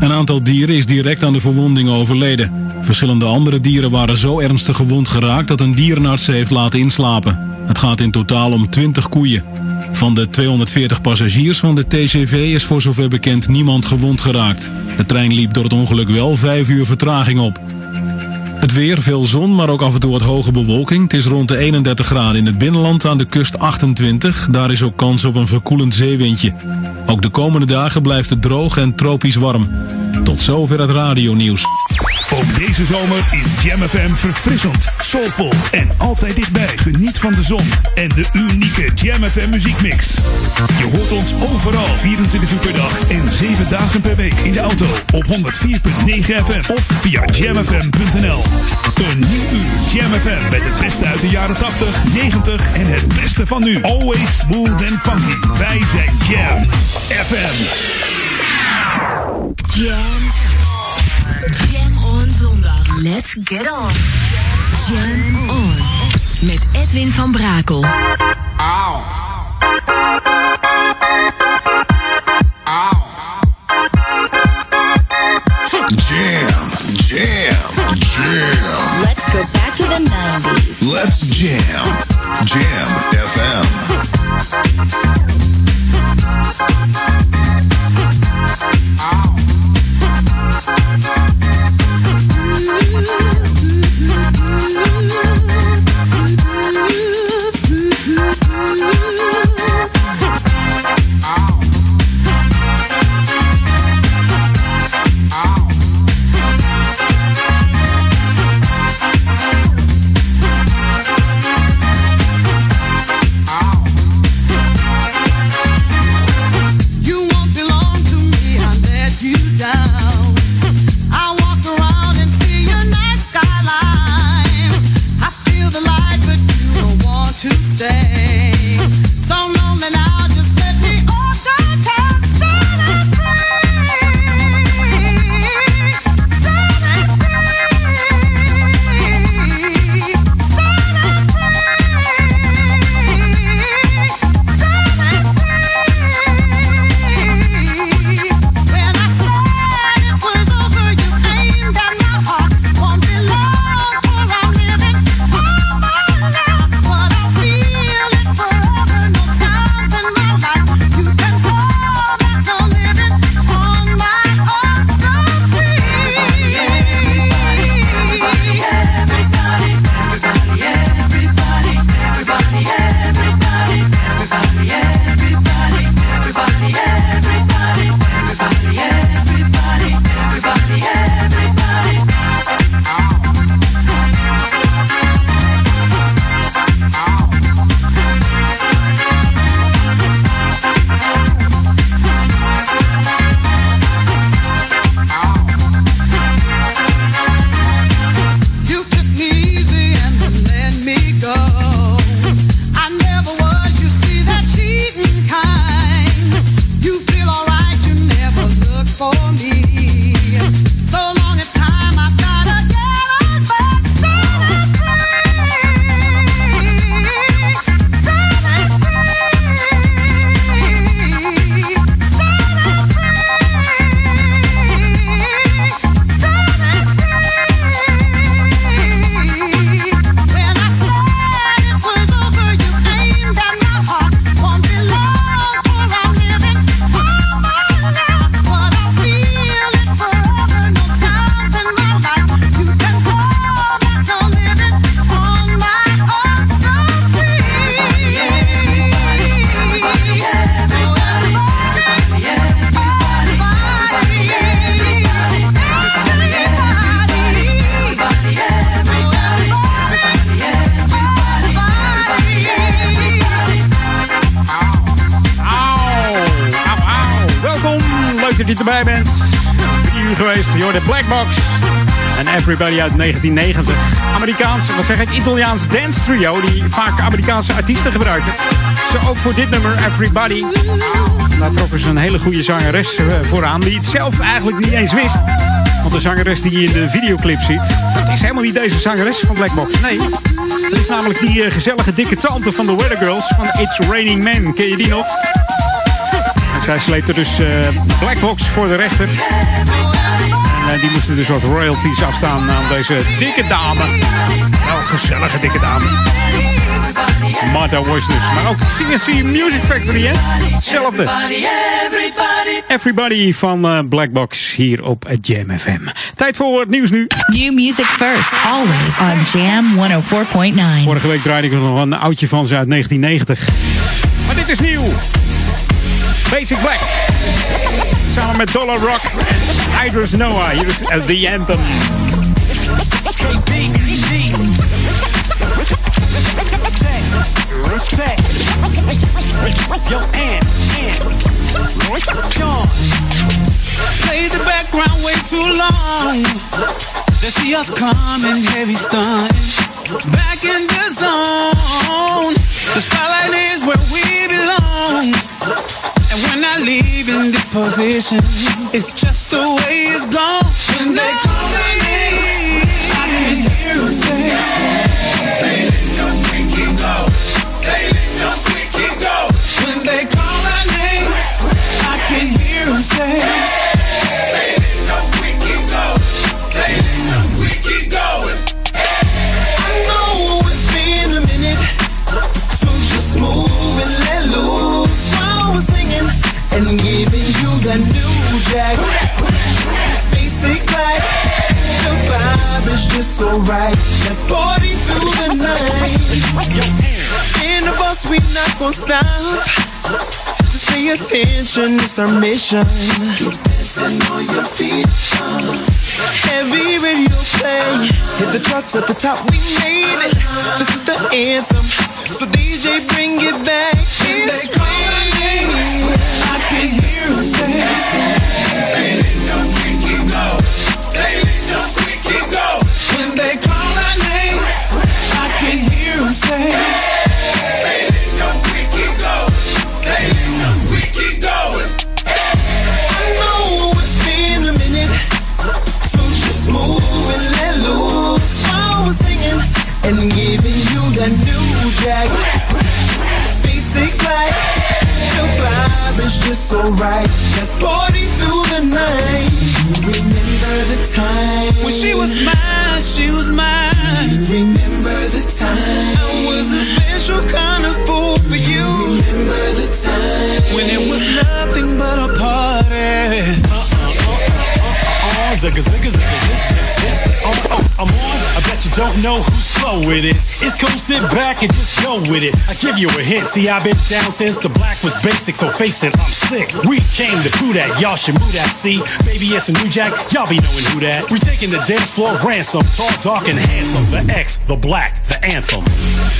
Een aantal dieren is direct aan de verwonding overleden. Verschillende andere dieren waren zo ernstig gewond geraakt dat een dierenarts ze heeft laten inslapen. Het gaat in totaal om 20 koeien. Van de 240 passagiers van de TGV is voor zover bekend niemand gewond geraakt. De trein liep door het ongeluk wel 5 uur vertraging op. Het weer, veel zon, maar ook af en toe wat hoge bewolking. Het is rond de 31 graden in het binnenland, aan de kust 28. Daar is ook kans op een verkoelend zeewindje. Ook de komende dagen blijft het droog en tropisch warm. Tot zover het radionieuws. Ook deze zomer is Jam FM verfrissend, soulvol en altijd dichtbij. Geniet van de zon en de unieke Jam FM muziekmix. Je hoort ons overal 24 uur per dag en 7 dagen per week in de auto op 104.9 FM of via jamfm.nl. Een nieuw uur Jam FM met het beste uit de jaren 80, 90 en het beste van nu. Always smooth and funky. Wij zijn Jam FM. Jam on zondag. Let's get on. Jam on. Met Edwin van Brakel. Auw. Auw. Jam, jam, jam. Let's go back to the 90s. Let's jam. Jam FM. Auw. je er niet erbij bent. 4 uur geweest, je hoort de Black Box. En Everybody uit 1990. Amerikaanse, wat zeg ik, Italiaans dance trio die vaak Amerikaanse artiesten gebruikten. Zo ook voor dit nummer, Everybody. Daar trokken ze een hele goede zangeres vooraan, die het zelf eigenlijk niet eens wist. Want de zangeres die je in de videoclip ziet, is helemaal niet deze zangeres van Black Box. Nee, dat is namelijk die gezellige dikke tante van de Weather Girls van It's Raining Men. Ken je die nog? En zij sleept er dus Black Box voor de rechter. En die moesten dus wat royalties afstaan aan deze dikke dame. Wel gezellige dikke dame. Martha Voice dus. Maar ook CNC Music Factory, hè? Hetzelfde. Everybody van Black Box hier op Jam FM. Tijd voor het nieuws nu. New music first, always on Jam 104.9. Vorige week draaide ik nog een oudje van ze uit 1990. Maar dit is nieuw. Basic Black. Samen met Dollar Rock en Idris Noah. Hier is The Anthem. Respect. Yo, play the background way too long. They see us coming, heavy stunt. Back in the zone. The spotlight is where we belong. And we're not leaving this position. It's just the way it's gone. When they call me, I can hear them say, say let your freaking go. Say let your freaking go. When they call our names, I can hear them say, say let your freaking go. Say let your freaking go. I know it's been a minute, so just move and let loose. And giving you the new jack. Basic black. The vibe is just so right. Let's party through the night. In the bus we not gon' stop. Just pay attention, it's our mission. Keep dancing on your feet. Heavy radio play. Hit the trucks at the top, we made it. This is the anthem. So DJ bring it back. It's I can hear them say, say let your freaking go. Say let your freaking go. When they call our names, I can hear them say, say let your freaking go. Say let your freaking go. I know it's been a minute, so just move and let loose. I was singing and giving you the new jack. Basic black. The vibe is just so right. Let's party through the night. You remember the time when she was mine, she was mine. You remember the time I was a special kind of fool for you. You remember the time when it was nothing but a party. Zigga, zigga, zigga, zigga. I'm on, I bet you don't know who's slow with it. It's cool, sit back and just go with it. I give you a hint, see I've been down since the black was basic. So face it, I'm sick. We came to prove that, y'all should move that. See, baby it's a new jack, y'all be knowing who that. We taking the dance floor ransom. Tall, dark and handsome, the X, the black, the anthem.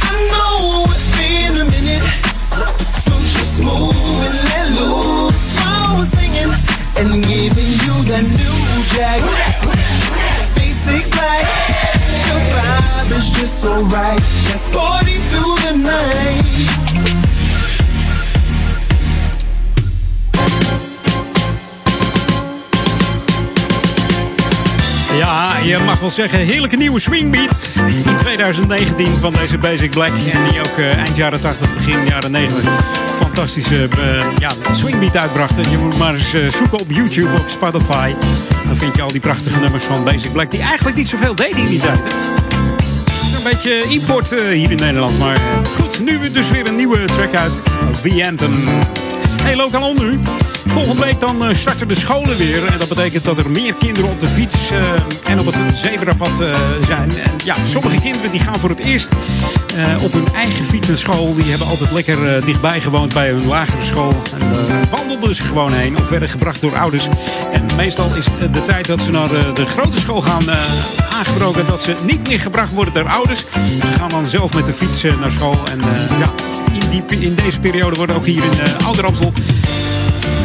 I know it's been a minute, so just move and let loose. I was singing and giving you the new jack. Basic black. The vibe is just so right. Let's party through the night. Ja, je mag wel zeggen, heerlijke nieuwe swingbeat in 2019 van deze Basic Black. En die ook eind jaren 80, begin jaren 90 fantastische swingbeat uitbrachten. Je moet maar eens zoeken op YouTube of Spotify. Dan vind je al die prachtige nummers van Basic Black die eigenlijk niet zoveel deden in die tijd. Een beetje import hier in Nederland. Maar goed, nu dus weer een nieuwe track uit. The Anthem. Hey, lokaal on nu. Volgende week dan starten de scholen weer. En dat betekent dat er meer kinderen op de fiets en op het zebrapad zijn. En ja, sommige kinderen die gaan voor het eerst op hun eigen fiets naar school. Die hebben altijd lekker dichtbij gewoond bij hun lagere school. En wandelden ze gewoon heen of werden gebracht door ouders. En meestal is de tijd dat ze naar de grote school gaan aangebroken. Dat ze niet meer gebracht worden door ouders. Ze gaan dan zelf met de fiets naar school. En in deze periode worden ook hier in Ouder Amstel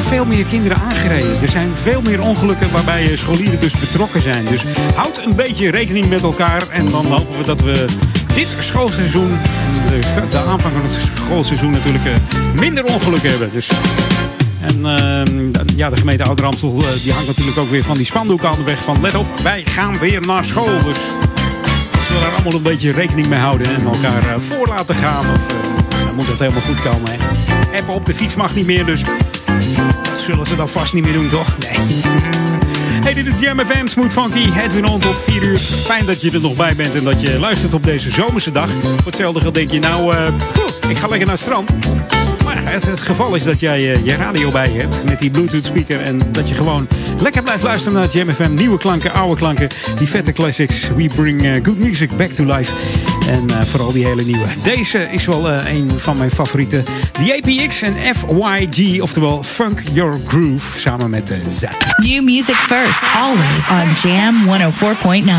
veel meer kinderen aangereden. Er zijn veel meer ongelukken waarbij scholieren dus betrokken zijn. Dus houd een beetje rekening met elkaar. En dan hopen we dat we dit schoolseizoen, en de aanvang van het schoolseizoen natuurlijk, minder ongelukken hebben. Dus... En ja, de gemeente Ouder Amstel die hangt natuurlijk ook weer van die spandoeken aan de weg van let op, wij gaan weer naar school. Dus zullen we daar allemaal een beetje rekening mee houden en elkaar voor laten gaan. Of dan moet het helemaal goed komen. Hè? Appen op de fiets mag niet meer, dus dat zullen ze dan vast niet meer doen, toch? Nee. Hey, dit is Jam FM, Smooth Funky. Edwin On tot 4 uur. Fijn dat je er nog bij bent en dat je luistert op deze zomerse dag. Voor hetzelfde geld denk je, nou, ik ga lekker naar het strand. Het geval is dat jij je radio bij je hebt met die Bluetooth speaker. En dat je gewoon lekker blijft luisteren naar het Jam FM. Nieuwe klanken, oude klanken, die vette classics. We bring good music back to life. En vooral die hele nieuwe. Deze is wel een van mijn favorieten. De APX en FYG, oftewel Funk Your Groove, samen met Zap. New music first, always on Jam 104.9.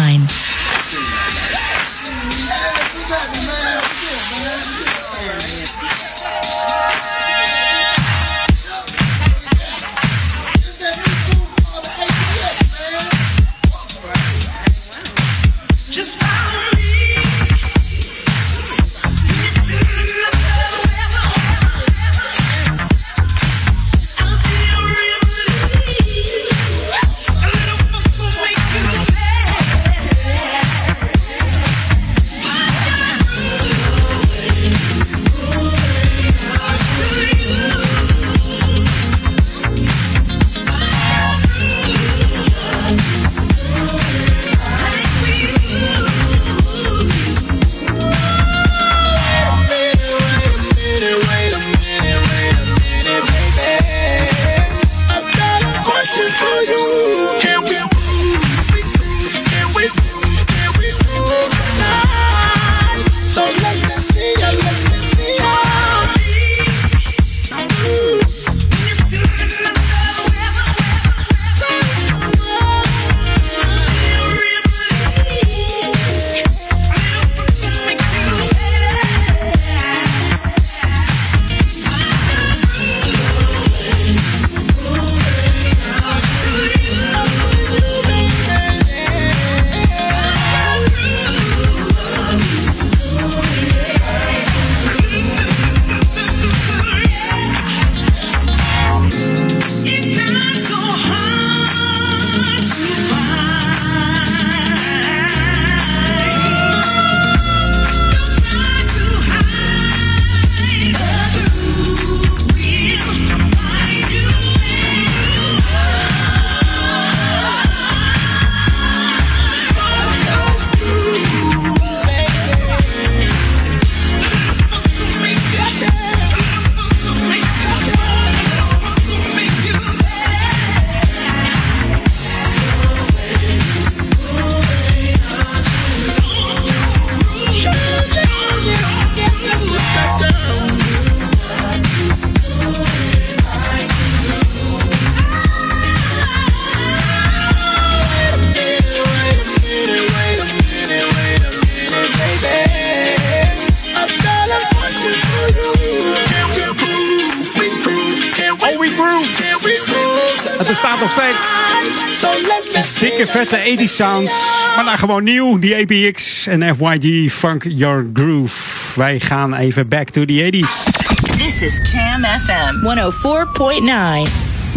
Vette 80 sounds, maar nou gewoon nieuw. Die APX en FYG, Funk Your Groove. Wij gaan even back to the 80s. This is Jam FM 104.9.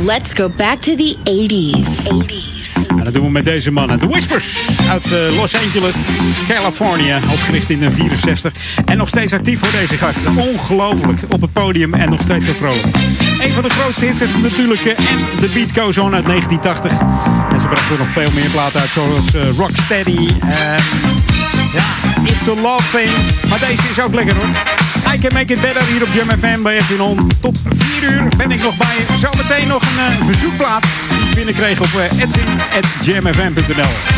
Let's go back to the 80s. Nou, dat doen we met deze mannen. The Whispers uit Los Angeles, California. Opgericht in 1964. En nog steeds actief voor deze gasten. Ongelooflijk. Op het podium en nog steeds zo vrolijk. Een van de grootste hits is natuurlijk And The Beat Goes On uit 1980. Ze brachten nog veel meer platen uit, zoals Rocksteady. It's a Love Thing. Maar deze is ook lekker hoor. I Can Make It Better hier op Jam FM bij Edwin On. Tot 4 uur ben ik nog bij je. Zometeen nog een verzoekplaat die ik binnenkreeg op edwin@jamfm.nl.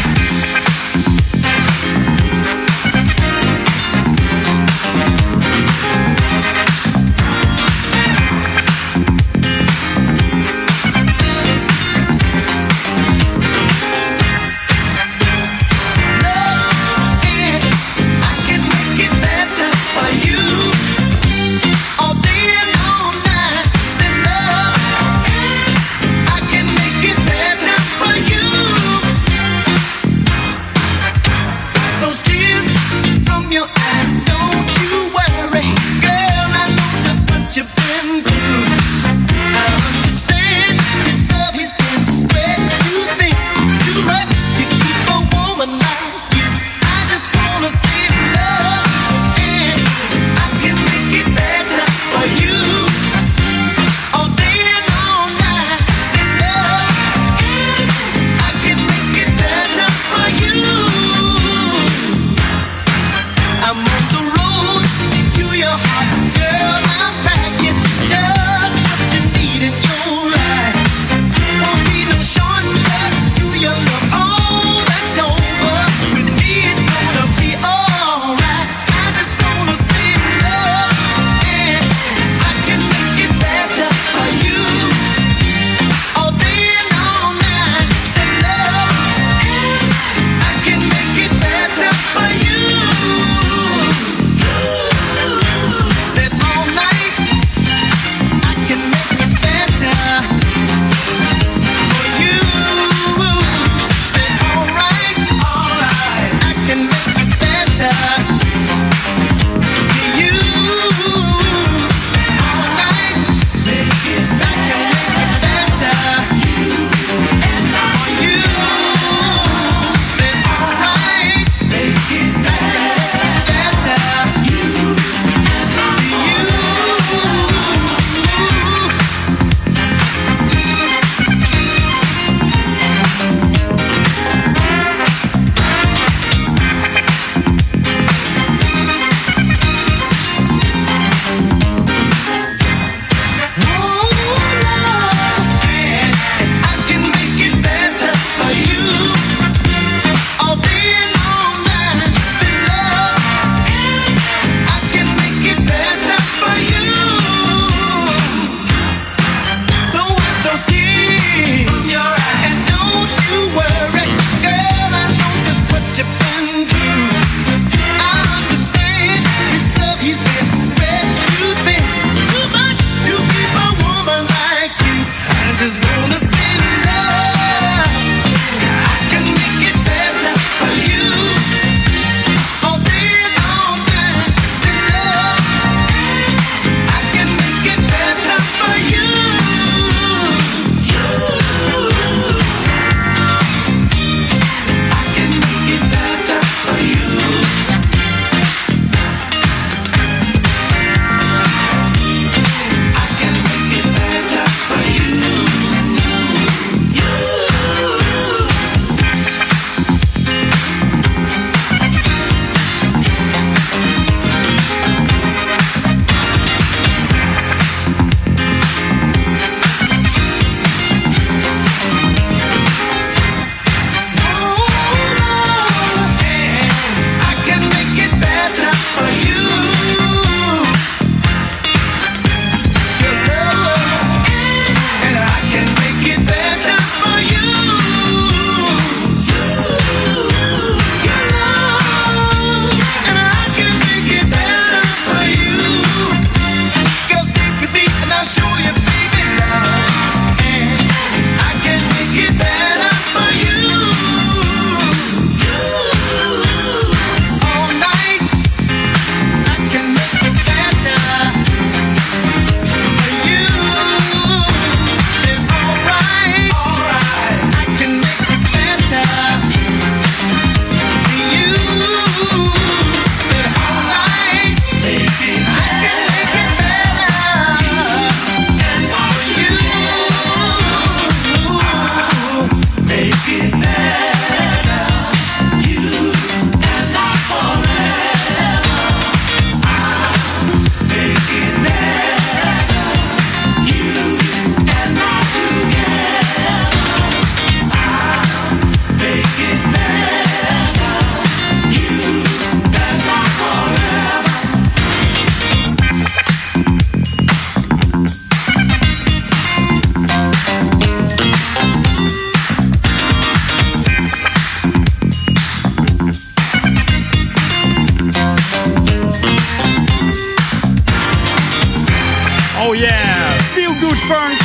Oh yeah, Feel Good Funk.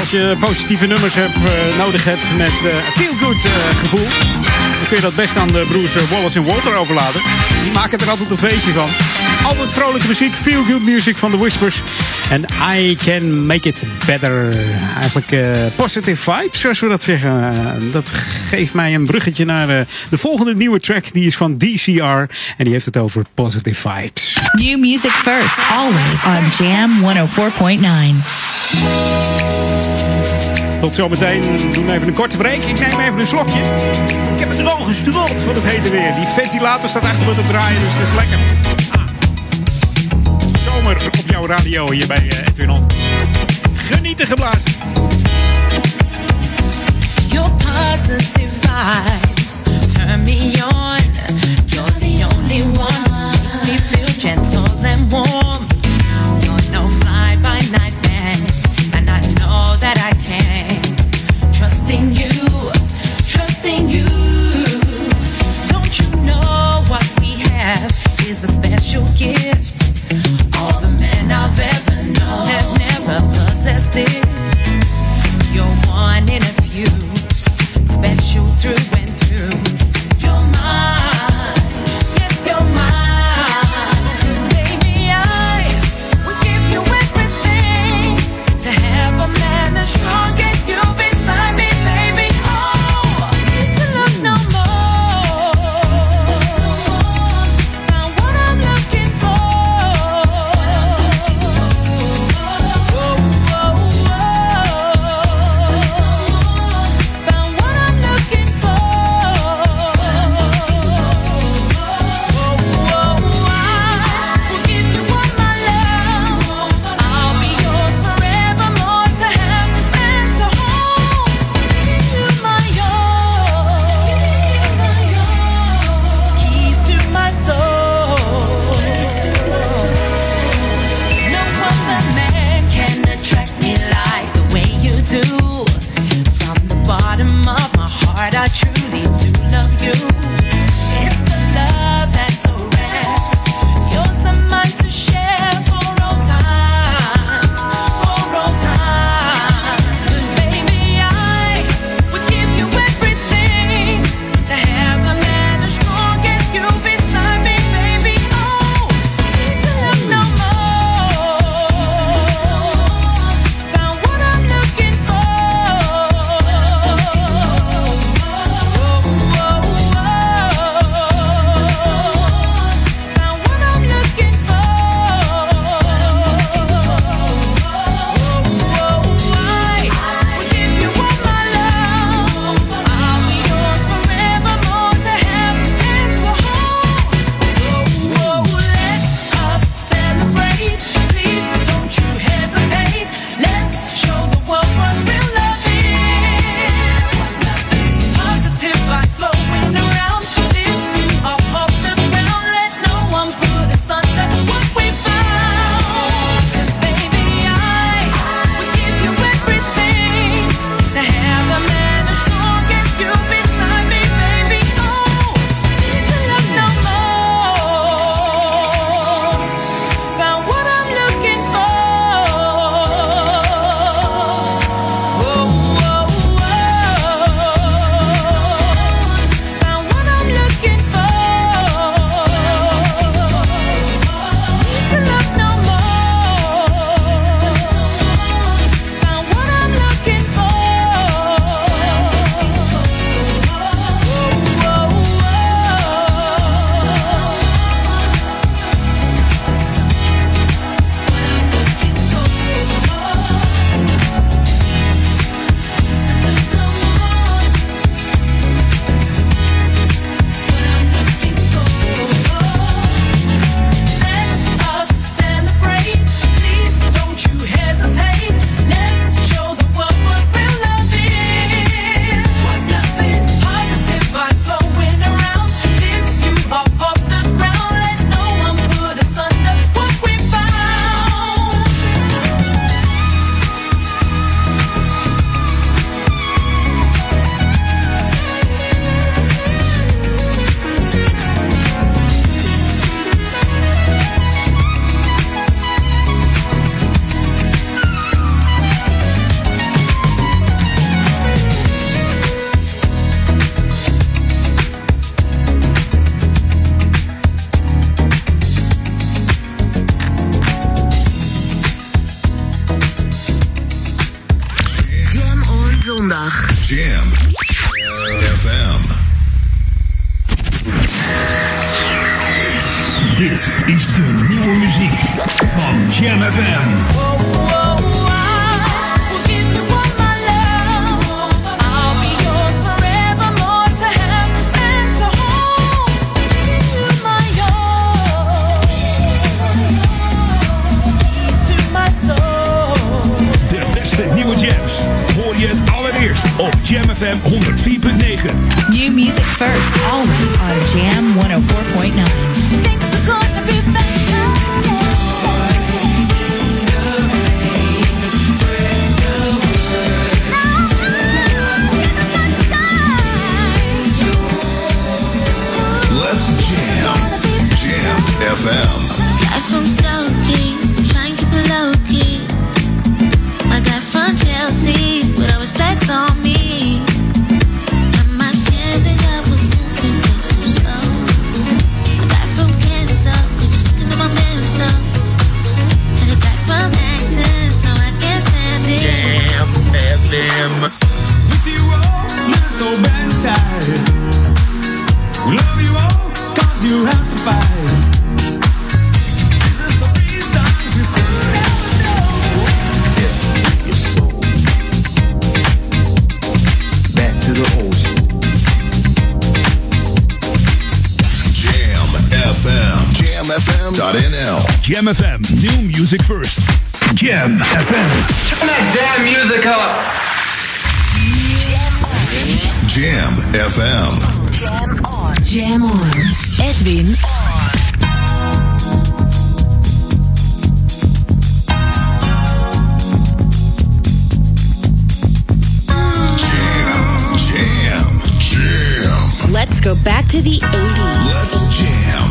Als je positieve nummers nodig hebt met Feel Good gevoel, dan kun je dat best aan de broers Wallace en Walter overlaten. Die maken er altijd een feestje van. Altijd vrolijke muziek, Feel Good Music van The Whispers. En I Can Make It Better. Eigenlijk positive vibes, zoals we dat zeggen. Dat geeft mij een bruggetje naar de volgende nieuwe track. Die is van DCR. En die heeft het over positive vibes. New music first, always on Jam 104.9. Tot zometeen. We doen even een korte break. Ik neem even een slokje. Ik heb het er al gestroopt van het hete weer. Die ventilator staat achter me te draaien, dus dat is lekker. Zomer op jouw radio hier bij Edwin On. Genieten geblazen. Your positive vibes turn me on. You're the only one. Makes me feel gentle and warm. You're no fly by night man. And I know that I can. Trusting you. Trusting you. Don't you know what we have is a special gift. All the men I've ever known have never possessed it. You're one in a few, special through and through. You're mine, yes, you're mine. 'Cause baby, I zondag. Jam FM. Dit is de nieuwe muziek van Jam FM. Op Jam FM 104.9. New music first, always on Jam 104.9. Jam FM, new music first. Jam FM. Turn that damn music up. Jam FM. Jam on. Jam on. Edwin on. Jam. Let's go back to the 80s. Let's jam.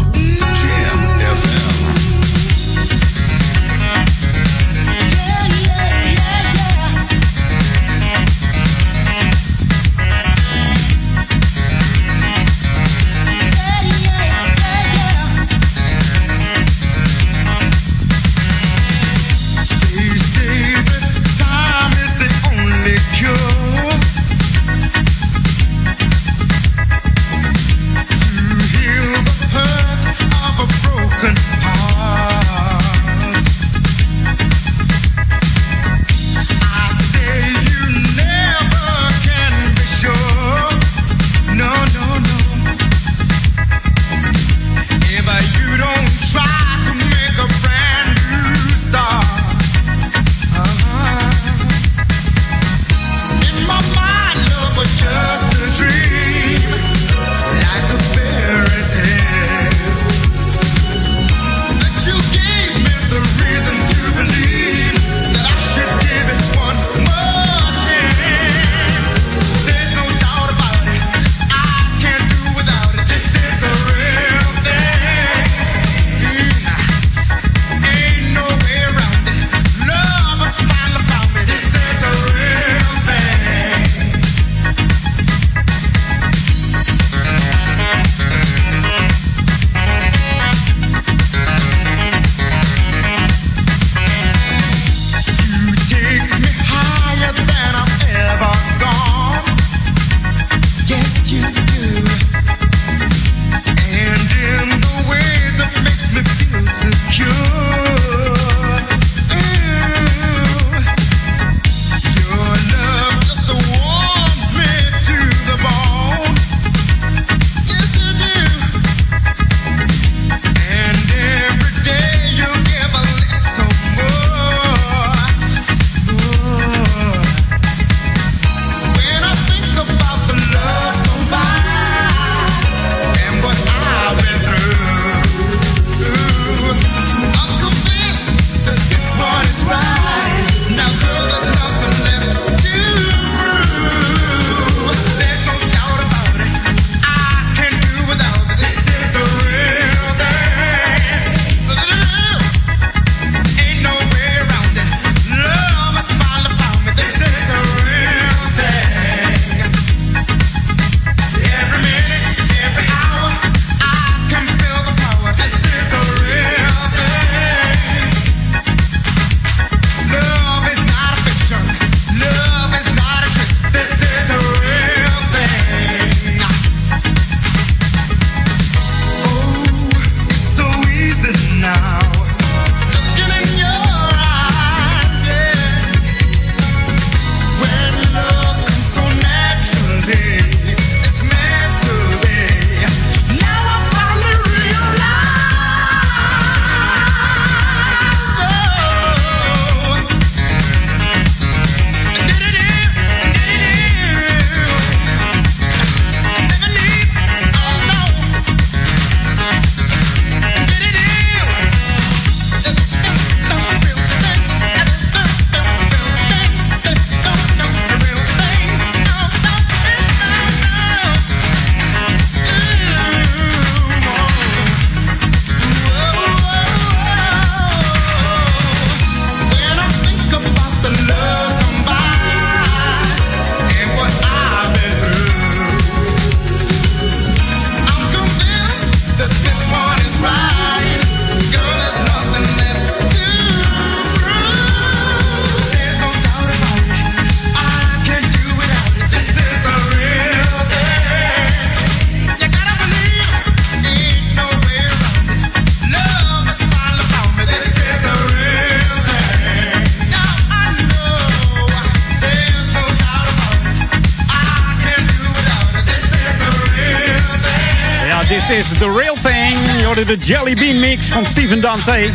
This is The Real Thing. Je hoorde de Jelly Bean mix van Steven Dante.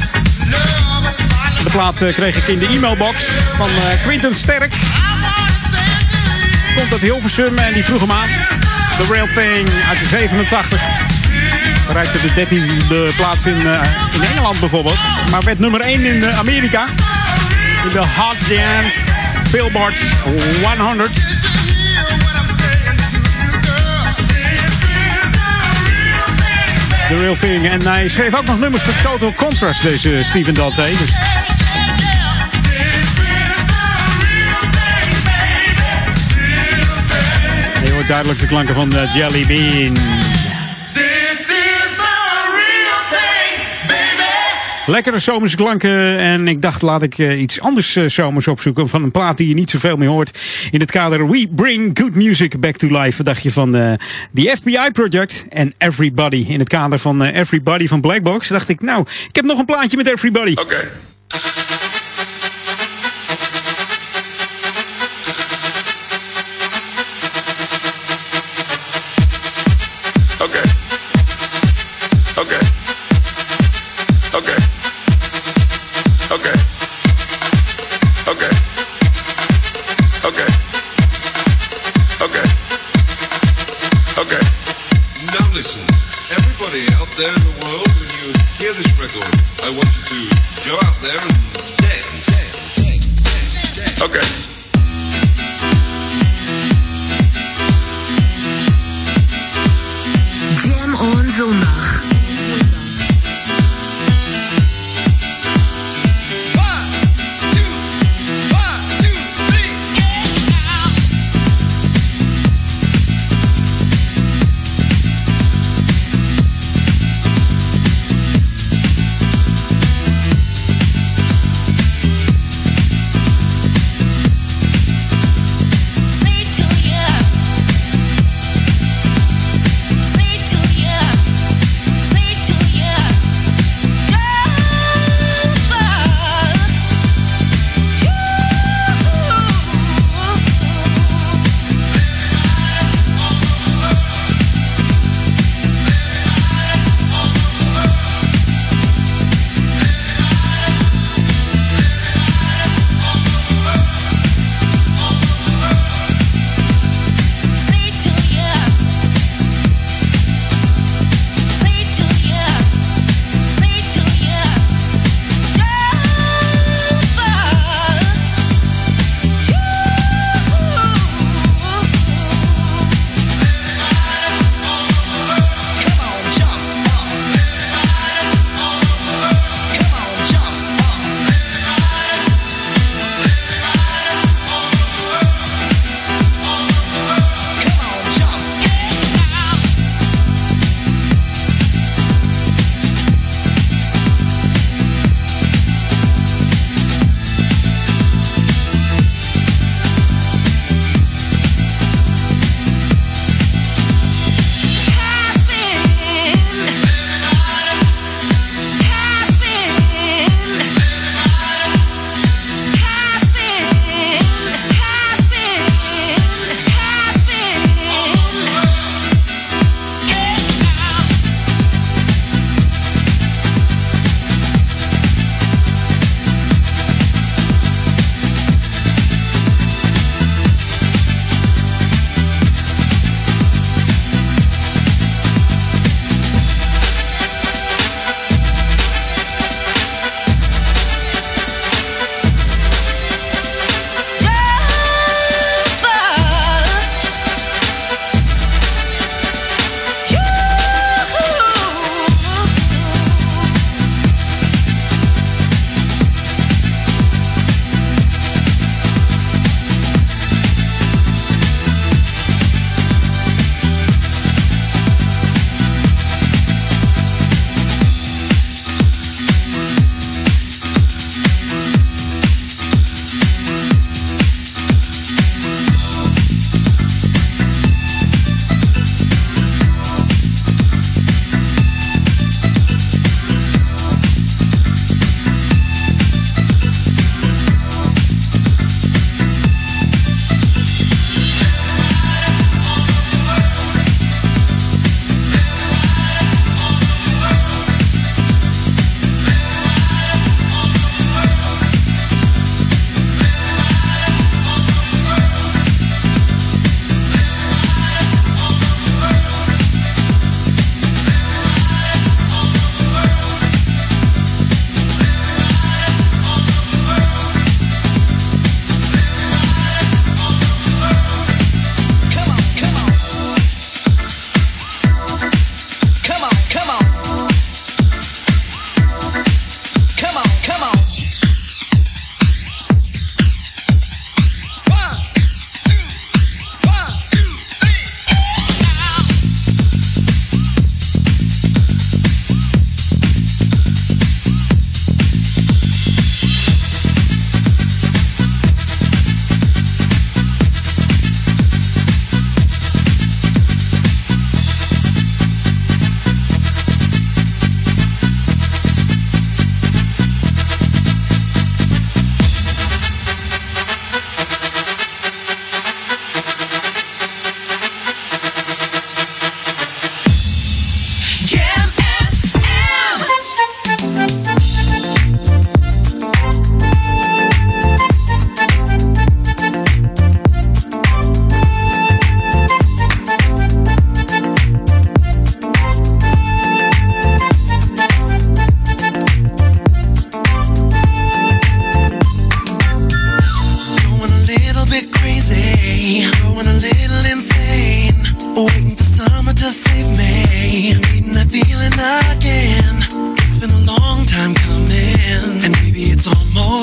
De plaat kreeg ik in de e-mailbox van Quinten Sterk. Komt uit Hilversum en die vroeg hem aan. The Real Thing uit de 87. Bereikte de 13e plaats in Engeland bijvoorbeeld. Maar werd nummer 1 in Amerika. In de Hot Dance Billboard 100. The Real Thing. En hij schreef ook nog nummers voor Total Contrast, deze Steven Dante. Dus je hoort duidelijk de klanken van Jelly Bean. Lekkere zomerse klanken. En ik dacht, laat ik iets anders zomers opzoeken. Van een plaat die je niet zoveel meer hoort. In het kader We Bring Good Music Back to Life. Wat dacht je van The FBI Project en Everybody? In het kader van Everybody van Black Box. Dacht ik, nou, ik heb nog een plaatje met Everybody. Oké. Okay. There in the world, when you hear this record, I want you to go out there and dance. Okay.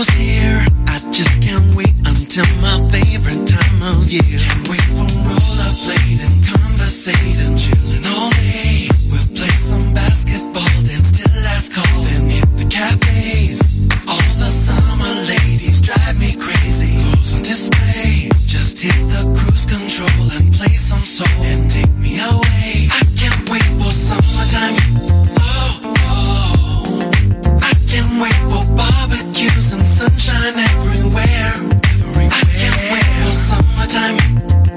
was here. I just can't wait until my favorite time of year. Can't wait for rollerblade and conversate and chillin' all day. We'll play some basketball, dance till last call, then hit the cafes. All the summer ladies drive me crazy. Clothes on display. Just hit the cruise control and play some soul. Then take me away. I can't wait for summertime. Oh, oh. I can't wait for barbecues and sunshine everywhere. I can't wait for summertime.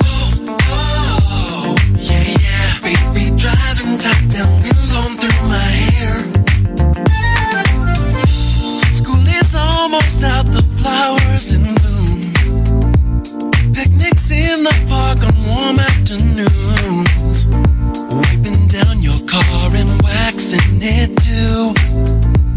Oh, oh. Yeah, yeah. Baby, driving top down alone through my hair. School is almost out, the flowers in bloom. Picnics in the park on warm afternoons. Wiping down your car and waxing it too.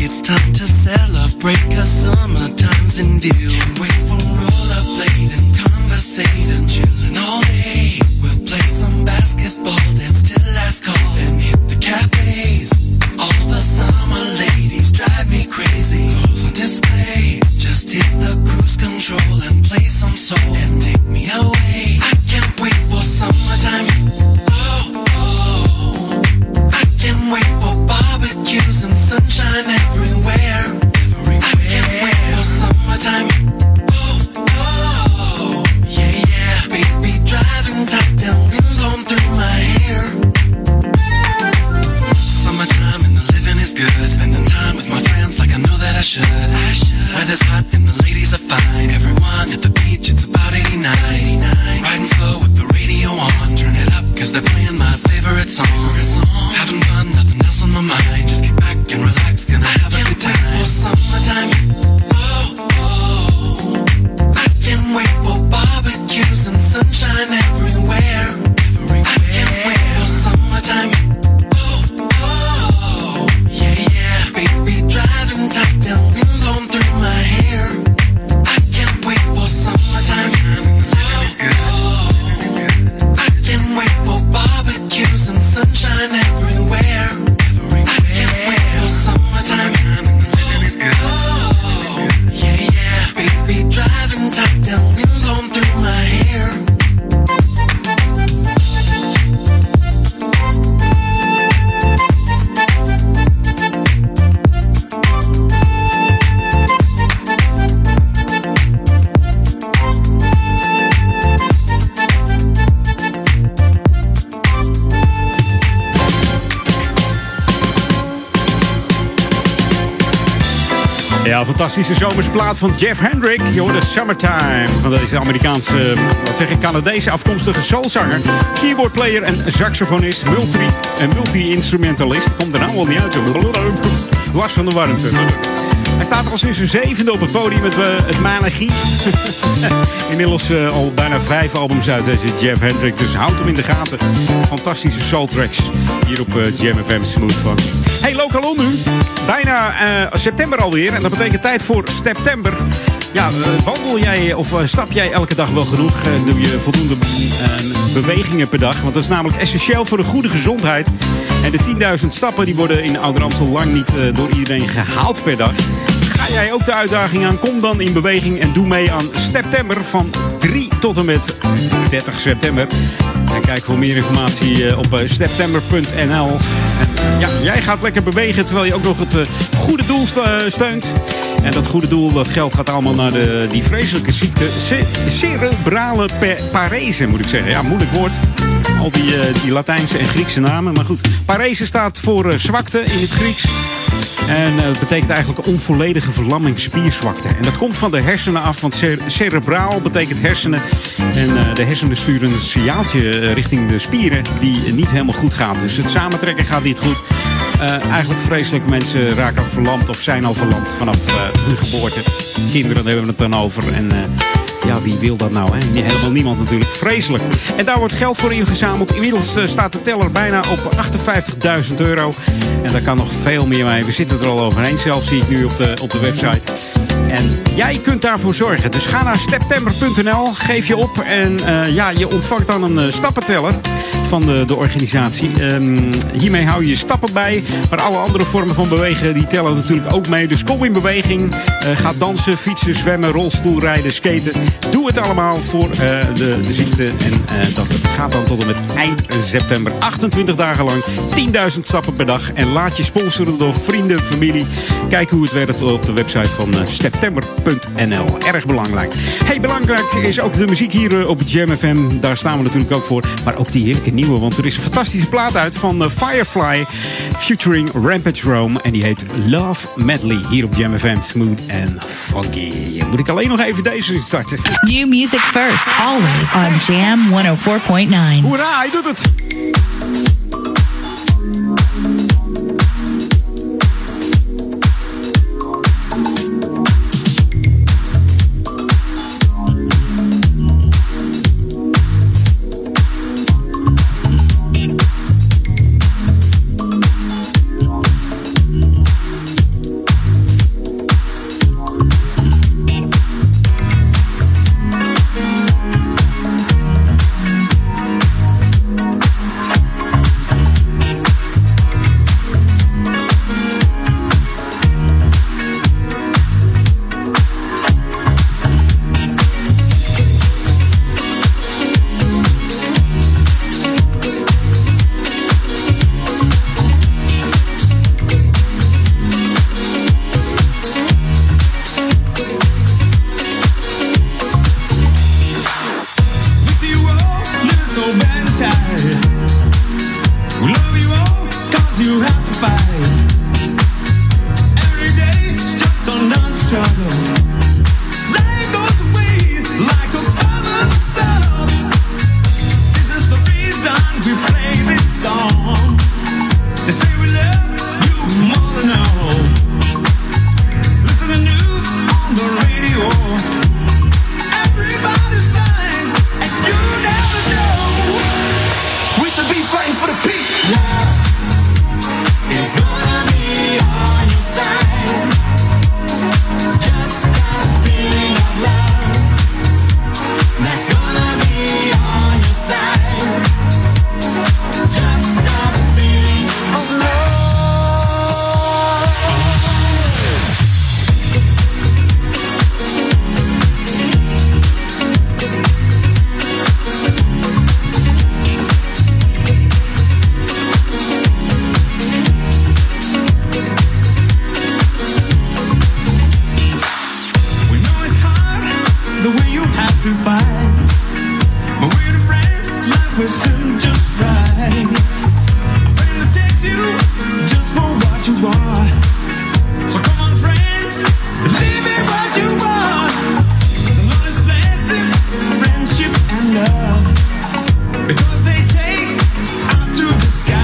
It's time to celebrate 'cause summertime's in view. Can't wait for rollerblade and conversate and chillin' all day. We'll play some basketball, dance till last call, then hit the cafes. All the summer ladies drive me crazy. Clothes on display. Just hit the cruise control and play some soul. And take me away. I can't wait for summertime. Oh, oh. I can't wait for barbecues and sunshine everywhere. I can't wait for summertime. Oh, oh. Yeah, yeah. Baby, driving top down and blown through my hair. Summertime and the living is good. Spending time with my friends like I know that I should. Weather's hot and the ladies are fine. Everyone at the beach, it's about 89. Riding slow with the radio on. Turn it up 'cause they're playing my favorite song. Having fun, nothing else on my mind. Just get back and relax, gonna have a good time. I can't wait for summertime. Oh, oh. I can't wait for barbecues and sunshine everywhere. I can't wait for summertime. Oh, oh. Yeah, yeah. Baby, driving top down and blown through my hair. I can't wait for summertime. Oh, I can't wait for barbecues and sunshine everywhere. I can't wait for summertime. Oh, yeah, yeah. Baby, driving top down and blown through my hair. Ja, fantastische zomerse plaat van Jeff Hendrick. Je hoort de Summertime van deze Amerikaanse, wat zeg ik, Canadese afkomstige soulzanger, keyboardplayer en saxofonist, multi-instrumentalist. Komt er nou al niet uit, dwars van de warmte. Hij staat al sinds zijn 7e op het podium met het Managie. Inmiddels al bijna 5 albums uit deze Jeff Hendrick. Dus houd hem in de gaten. Fantastische soultracks hier op Jam FM Smooth Fun. Hey, lokaal nu. Bijna september alweer. En dat betekent tijd voor september. Ja, wandel jij of stap jij elke dag wel genoeg? Doe je voldoende bewegingen per dag? Want dat is namelijk essentieel voor een goede gezondheid. En de 10.000 stappen die worden in Ouder Amstel lang niet door iedereen gehaald per dag. Ga jij ook de uitdaging aan? Kom dan in beweging en doe mee aan september van 3 tot en met 30 september. En kijk voor meer informatie op september.nl. Ja, jij gaat lekker bewegen terwijl je ook nog het goede doel steunt. En dat goede doel, dat geld gaat allemaal naar die vreselijke ziekte. Cerebrale parese, moet ik zeggen. Ja, moeilijk woord. Al die Latijnse en Griekse namen. Maar goed, parese staat voor zwakte in het Grieks. En dat betekent eigenlijk onvolledige verlamming, spierzwakte. En dat komt van de hersenen af, want cerebraal betekent hersenen. En de hersenen sturen een signaaltje richting de spieren die niet helemaal goed gaat. Dus het samentrekken gaat niet goed. Eigenlijk vreselijk, mensen raken verlamd of zijn al verlamd vanaf hun geboorte. Kinderen hebben het dan over en... ja, wie wil dat nou, hè? Helemaal niemand natuurlijk. Vreselijk. En daar wordt geld voor ingezameld. Inmiddels staat de teller bijna op €58.000. En daar kan nog veel meer mee. We zitten er al overheen. Zelf zie ik nu op de website. En Jij kunt daarvoor zorgen. Dus ga naar steptember.nl, geef je op en je ontvangt dan een stappenteller van de organisatie. Hiermee hou je stappen bij. Maar alle andere vormen van bewegen die tellen natuurlijk ook mee. Dus kom in beweging. Ga dansen, fietsen, zwemmen, rolstoelrijden, skaten. Doe het allemaal voor de ziekte. En dat gaat dan tot en met eind september. 28 dagen lang, 10.000 stappen per dag. En laat je sponsoren door vrienden, familie. Kijk hoe het werkt op de website van steptember.nl. Erg belangrijk. Hey, belangrijk is ook de muziek hier op Jam FM. Daar staan we natuurlijk ook voor. Maar ook die heerlijke nieuwe, want er is een fantastische plaat uit van Firefly featuring Rampage Rome. En die heet Love Medley. Hier op Jam FM. Smooth and funky. Moet ik alleen nog even deze starten. New music first. Always on Jam 104.9. Hoera, hij doet het!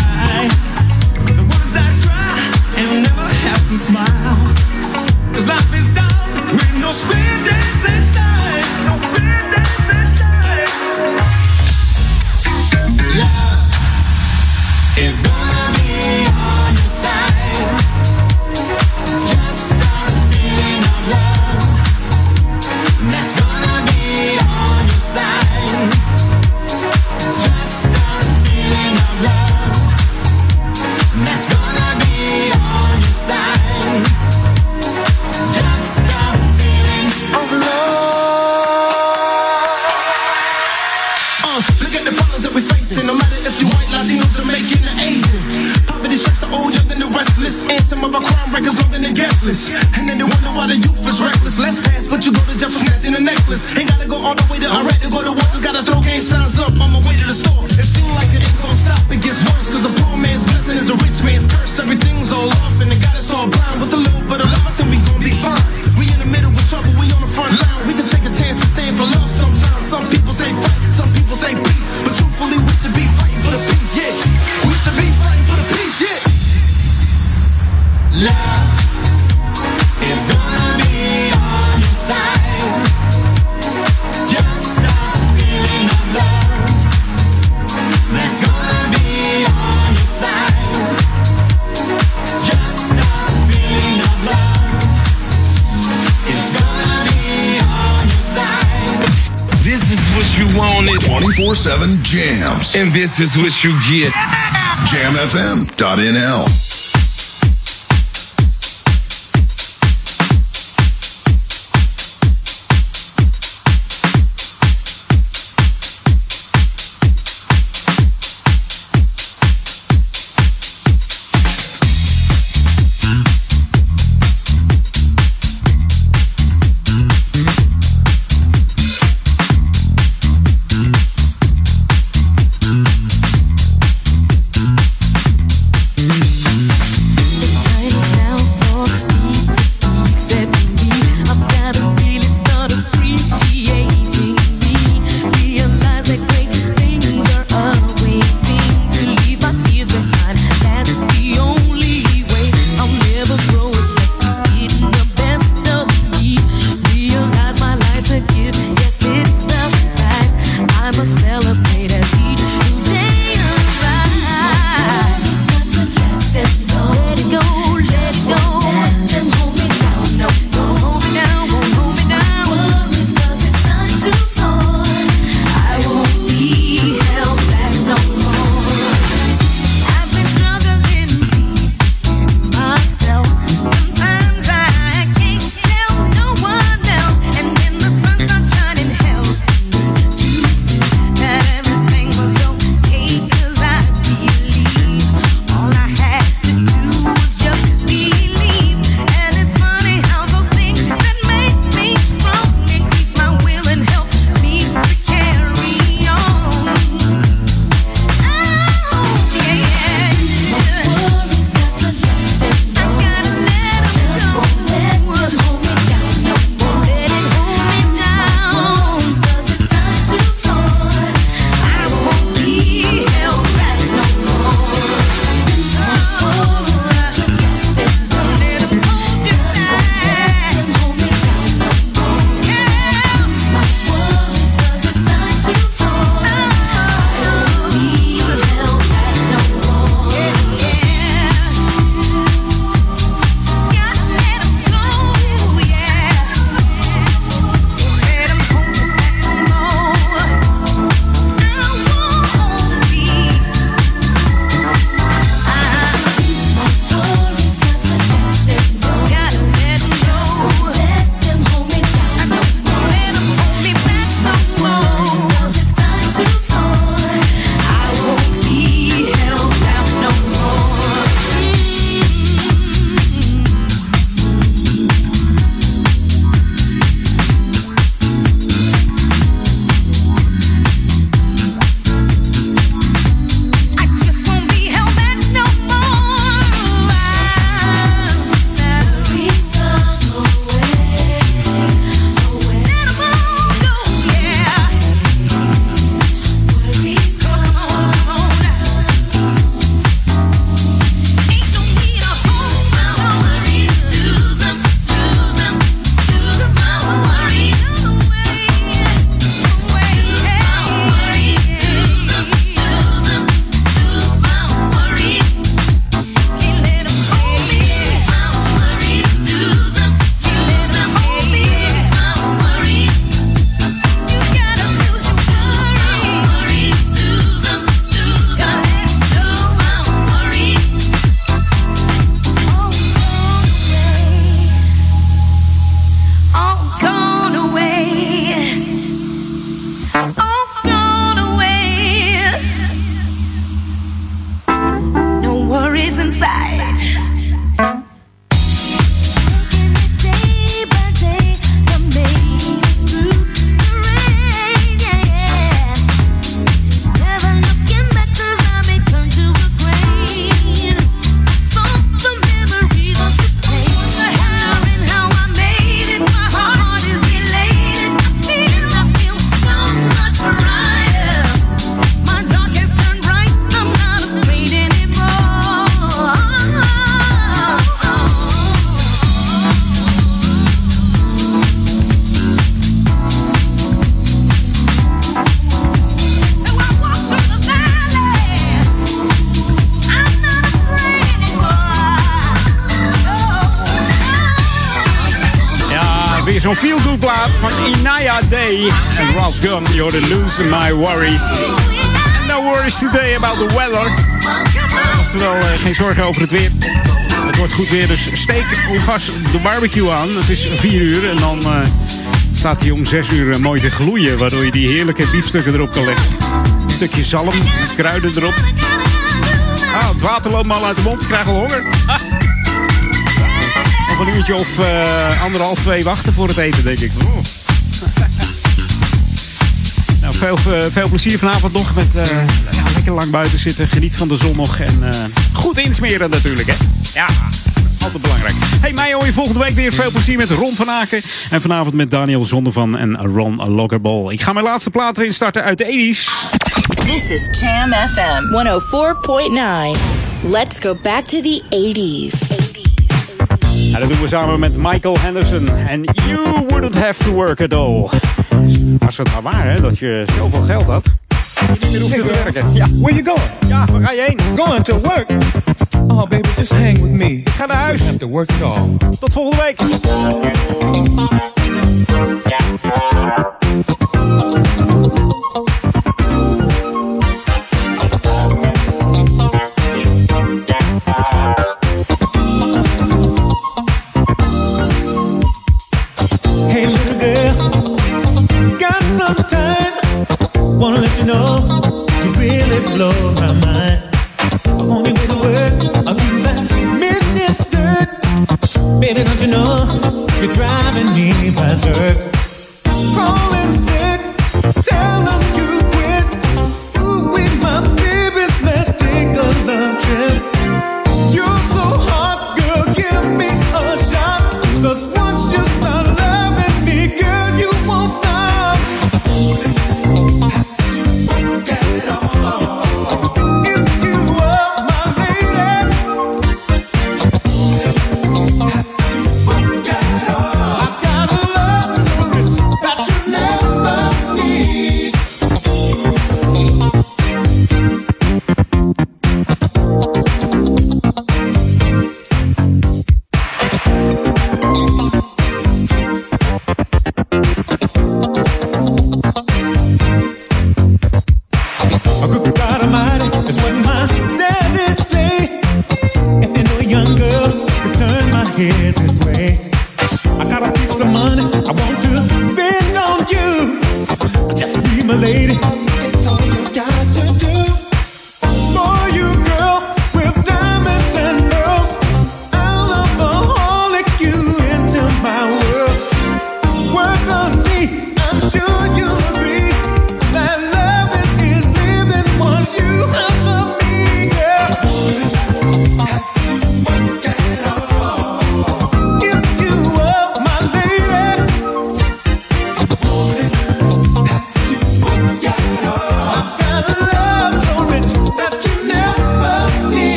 It's gonna be on your side. Just stop. you want it. 24/7 jams. And this is what you get. Jamfm.nl. Zo'n feel-good plaat van Inaya Day en Ralph Gunn. Je hoorde Losing My Worries. And no worries today about the weather. Oftewel, geen zorgen over het weer. Het wordt goed weer, dus steek vast de barbecue aan. Het is 4 uur en dan staat hij om 6 uur mooi te gloeien. Waardoor je die heerlijke biefstukken erop kan leggen. Een stukje zalm, kruiden erop. Ah, het water loopt me al uit de mond, ik krijg al honger. Ah. Nog een uurtje of anderhalf, 2 wachten voor het eten, denk ik. Oh. Nou, veel plezier vanavond nog met lekker lang buiten zitten. Geniet van de zon nog en goed insmeren natuurlijk, hè. Ja, altijd belangrijk. Hey, mij hoor je volgende week weer. Veel plezier met Ron van Aken. En vanavond met Daniel Zondervan en Ron Lokkerbol. Ik ga mijn laatste plaat instarten uit de 80's. This is Jam FM 104.9. Let's go back to the 80's. Ja, dat doen we samen met Michael Henderson. And you wouldn't have to work at all. Was het nou waar, hè, dat je zoveel geld had? Je hoeft te werken. Ja. Where you going? Ja, waar ga je heen? Going to work. Oh baby, just hang with me. Ik ga naar huis. Have to work at all. Tot volgende week. Hey little girl, got some time. Wanna let you know, you really blow my mind. Only with a word, I'll give that misunderstood. Baby, don't you know, you're driving me berserk. Calling sick, tell them you quit. You with my baby, let's take a love trip. You're so hot, girl, give me a shot. Cause once you start loving me, girl, you won't stop. Have to work at all. If you are my lady, have to work at all. I got a love so rich that you never need.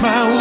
My world.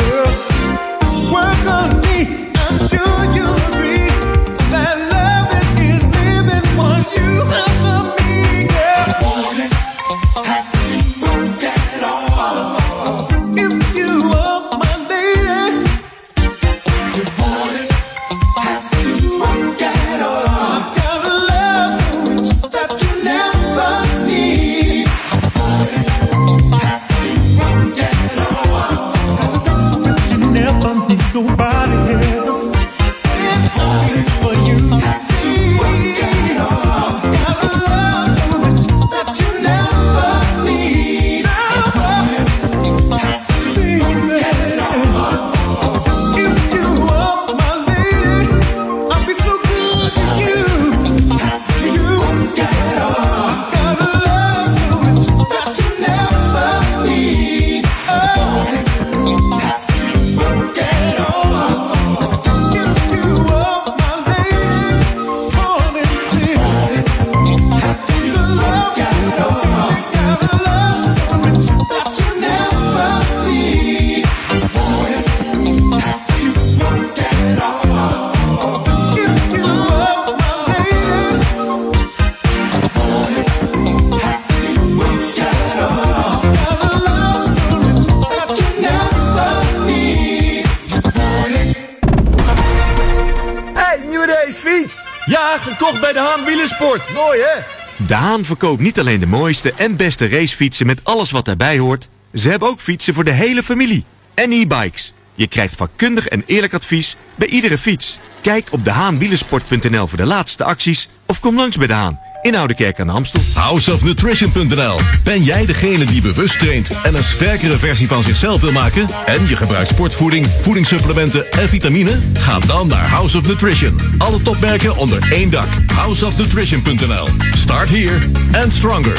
Daan Wielersport. Mooi, hè? Daan verkoopt niet alleen de mooiste en beste racefietsen met alles wat daarbij hoort. Ze hebben ook fietsen voor de hele familie. En e-bikes. Je krijgt vakkundig en eerlijk advies bij iedere fiets. Kijk op dehaanwielersport.nl voor de laatste acties. Of kom langs bij De Haan in Oude Kerk aan de Amstel. Houseofnutrition.nl. Ben jij degene die bewust traint en een sterkere versie van zichzelf wil maken? En je gebruikt sportvoeding, voedingssupplementen en vitamine? Ga dan naar House of Nutrition. Alle topmerken onder één dak. Houseofnutrition.nl. Start here and stronger.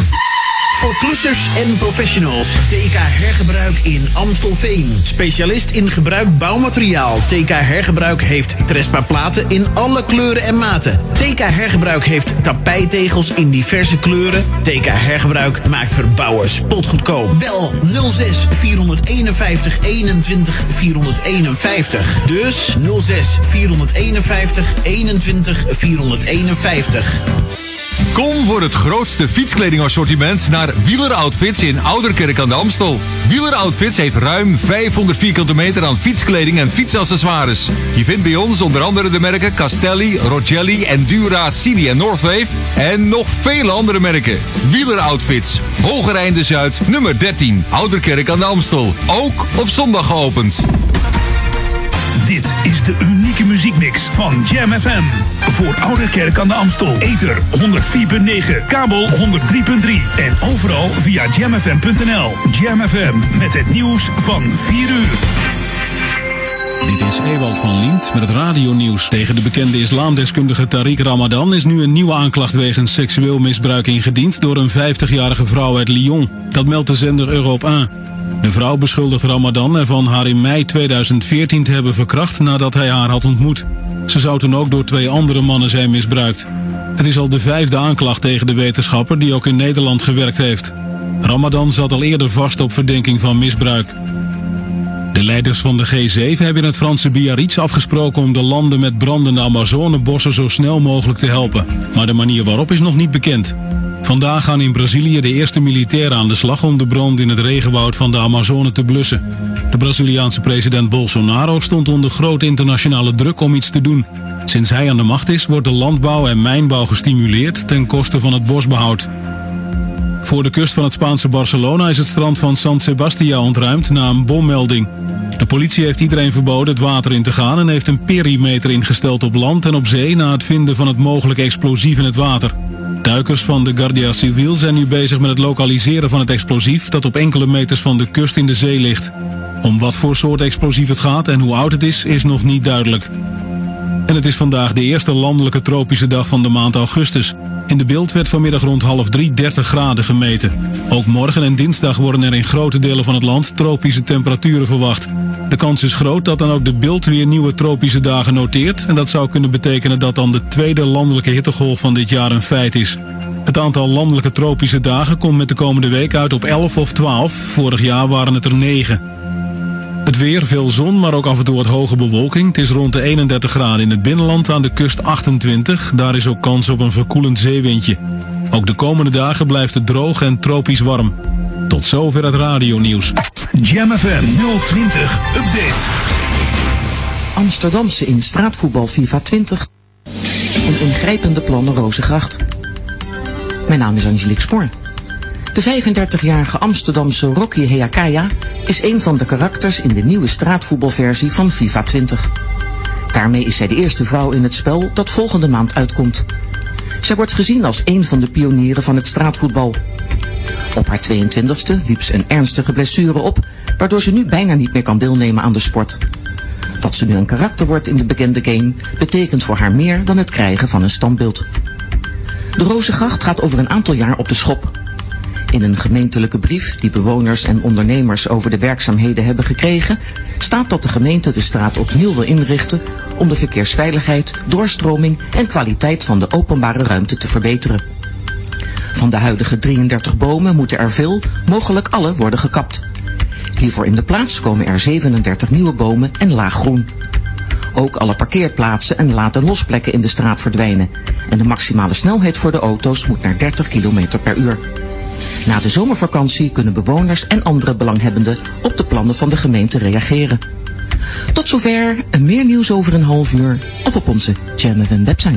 Voor klussers en professionals. TK Hergebruik in Amstelveen. Specialist in gebruikt bouwmateriaal. TK Hergebruik heeft trespaplaten in alle kleuren en maten. TK Hergebruik heeft tapijttegels in diverse kleuren. TK Hergebruik maakt verbouwen spotgoedkoop. Bel 06 451 21 451. Dus 06 451 21 451. Kom voor het grootste fietskledingassortiment naar Wieler Outfits in Ouderkerk aan de Amstel. Wieler Outfits heeft ruim 500 vierkante meter aan fietskleding en fietsaccessoires. Je vindt bij ons onder andere de merken Castelli, Rogelli, Endura, Sidi en Northwave. En nog vele andere merken. Wieler Outfits, Hogereinde Zuid, nummer 13, Ouderkerk aan de Amstel. Ook op zondag geopend. Dit is de unieke muziekmix van Jam FM. Voor Oude Kerk aan de Amstel. Ether 104.9, kabel 103.3. En overal via jamfm.nl. Jam FM met het nieuws van 4 uur. Dit is Ewald van Lint met het radionieuws. Tegen de bekende islamdeskundige Tariq Ramadan is nu een nieuwe aanklacht wegens seksueel misbruik ingediend door een 50-jarige vrouw uit Lyon. Dat meldt de zender Europe 1. De vrouw beschuldigt Ramadan ervan haar in mei 2014 te hebben verkracht nadat hij haar had ontmoet. Ze zou toen ook door 2 andere mannen zijn misbruikt. Het is al de 5e aanklacht tegen de wetenschapper die ook in Nederland gewerkt heeft. Ramadan zat al eerder vast op verdenking van misbruik. De leiders van de G7 hebben in het Franse Biarritz afgesproken om de landen met brandende Amazonebossen zo snel mogelijk te helpen. Maar de manier waarop is nog niet bekend. Vandaag gaan in Brazilië de eerste militairen aan de slag om de brand in het regenwoud van de Amazone te blussen. De Braziliaanse president Bolsonaro stond onder grote internationale druk om iets te doen. Sinds hij aan de macht is, wordt de landbouw en mijnbouw gestimuleerd ten koste van het bosbehoud. Voor de kust van het Spaanse Barcelona is het strand van San Sebastián ontruimd na een bommelding. De politie heeft iedereen verboden het water in te gaan en heeft een perimeter ingesteld op land en op zee na het vinden van het mogelijke explosief in het water. Duikers van de Guardia Civil zijn nu bezig met het lokaliseren van het explosief dat op enkele meters van de kust in de zee ligt. Om wat voor soort explosief het gaat en hoe oud het is, is nog niet duidelijk. En het is vandaag de eerste landelijke tropische dag van de maand augustus. In De Bild werd vanmiddag rond 2:30 30 graden gemeten. Ook morgen en dinsdag worden er in grote delen van het land tropische temperaturen verwacht. De kans is groot dat dan ook De Bild weer nieuwe tropische dagen noteert. En dat zou kunnen betekenen dat dan de tweede landelijke hittegolf van dit jaar een feit is. Het aantal landelijke tropische dagen komt met de komende week uit op 11 of 12. Vorig jaar waren het er 9. Het weer, veel zon, maar ook af en toe wat hoge bewolking. Het is rond de 31 graden in het binnenland, aan de kust 28. Daar is ook kans op een verkoelend zeewindje. Ook de komende dagen blijft het droog en tropisch warm. Tot zover het radionieuws. Jam FM 020 Update. Amsterdamse in straatvoetbal FIFA 20. Een ingrijpende plannen Rozengracht. Mijn naam is Angelique Spoor. De 35-jarige Amsterdamse Rocky Heakaya is een van de karakters in de nieuwe straatvoetbalversie van FIFA 20. Daarmee is zij de eerste vrouw in het spel dat volgende maand uitkomt. Zij wordt gezien als een van de pionieren van het straatvoetbal. Op haar 22e liep ze een ernstige blessure op, waardoor ze nu bijna niet meer kan deelnemen aan de sport. Dat ze nu een karakter wordt in de bekende game, betekent voor haar meer dan het krijgen van een standbeeld. De Rozengracht gaat over een aantal jaar op de schop. In een gemeentelijke brief die bewoners en ondernemers over de werkzaamheden hebben gekregen, staat dat de gemeente de straat opnieuw wil inrichten om de verkeersveiligheid, doorstroming en kwaliteit van de openbare ruimte te verbeteren. Van de huidige 33 bomen moeten er veel, mogelijk alle, worden gekapt. Hiervoor in de plaats komen er 37 nieuwe bomen en laag groen. Ook alle parkeerplaatsen en laad- en losplekken in de straat verdwijnen en de maximale snelheid voor de auto's moet naar 30 km per uur. Na de zomervakantie kunnen bewoners en andere belanghebbenden op de plannen van de gemeente reageren. Tot zover en meer nieuws over een half uur of op onze Jam FM website.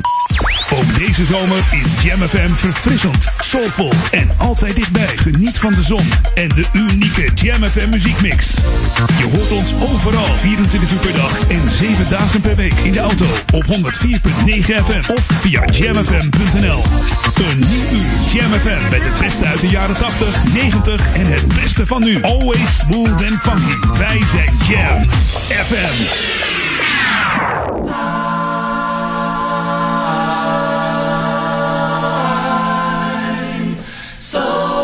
Ook deze zomer is Jam FM verfrissend, soulvol en altijd dichtbij. Geniet van de zon en de unieke Jam FM muziekmix. Je hoort ons overal 24 uur per dag en 7 dagen per week in de auto op 104.9 FM of via jamfm.nl. Een nieuw uur Jam FM met het beste uit de jaren 80, 90 en het beste van nu. Always smooth and funky. Wij zijn Jam FM. So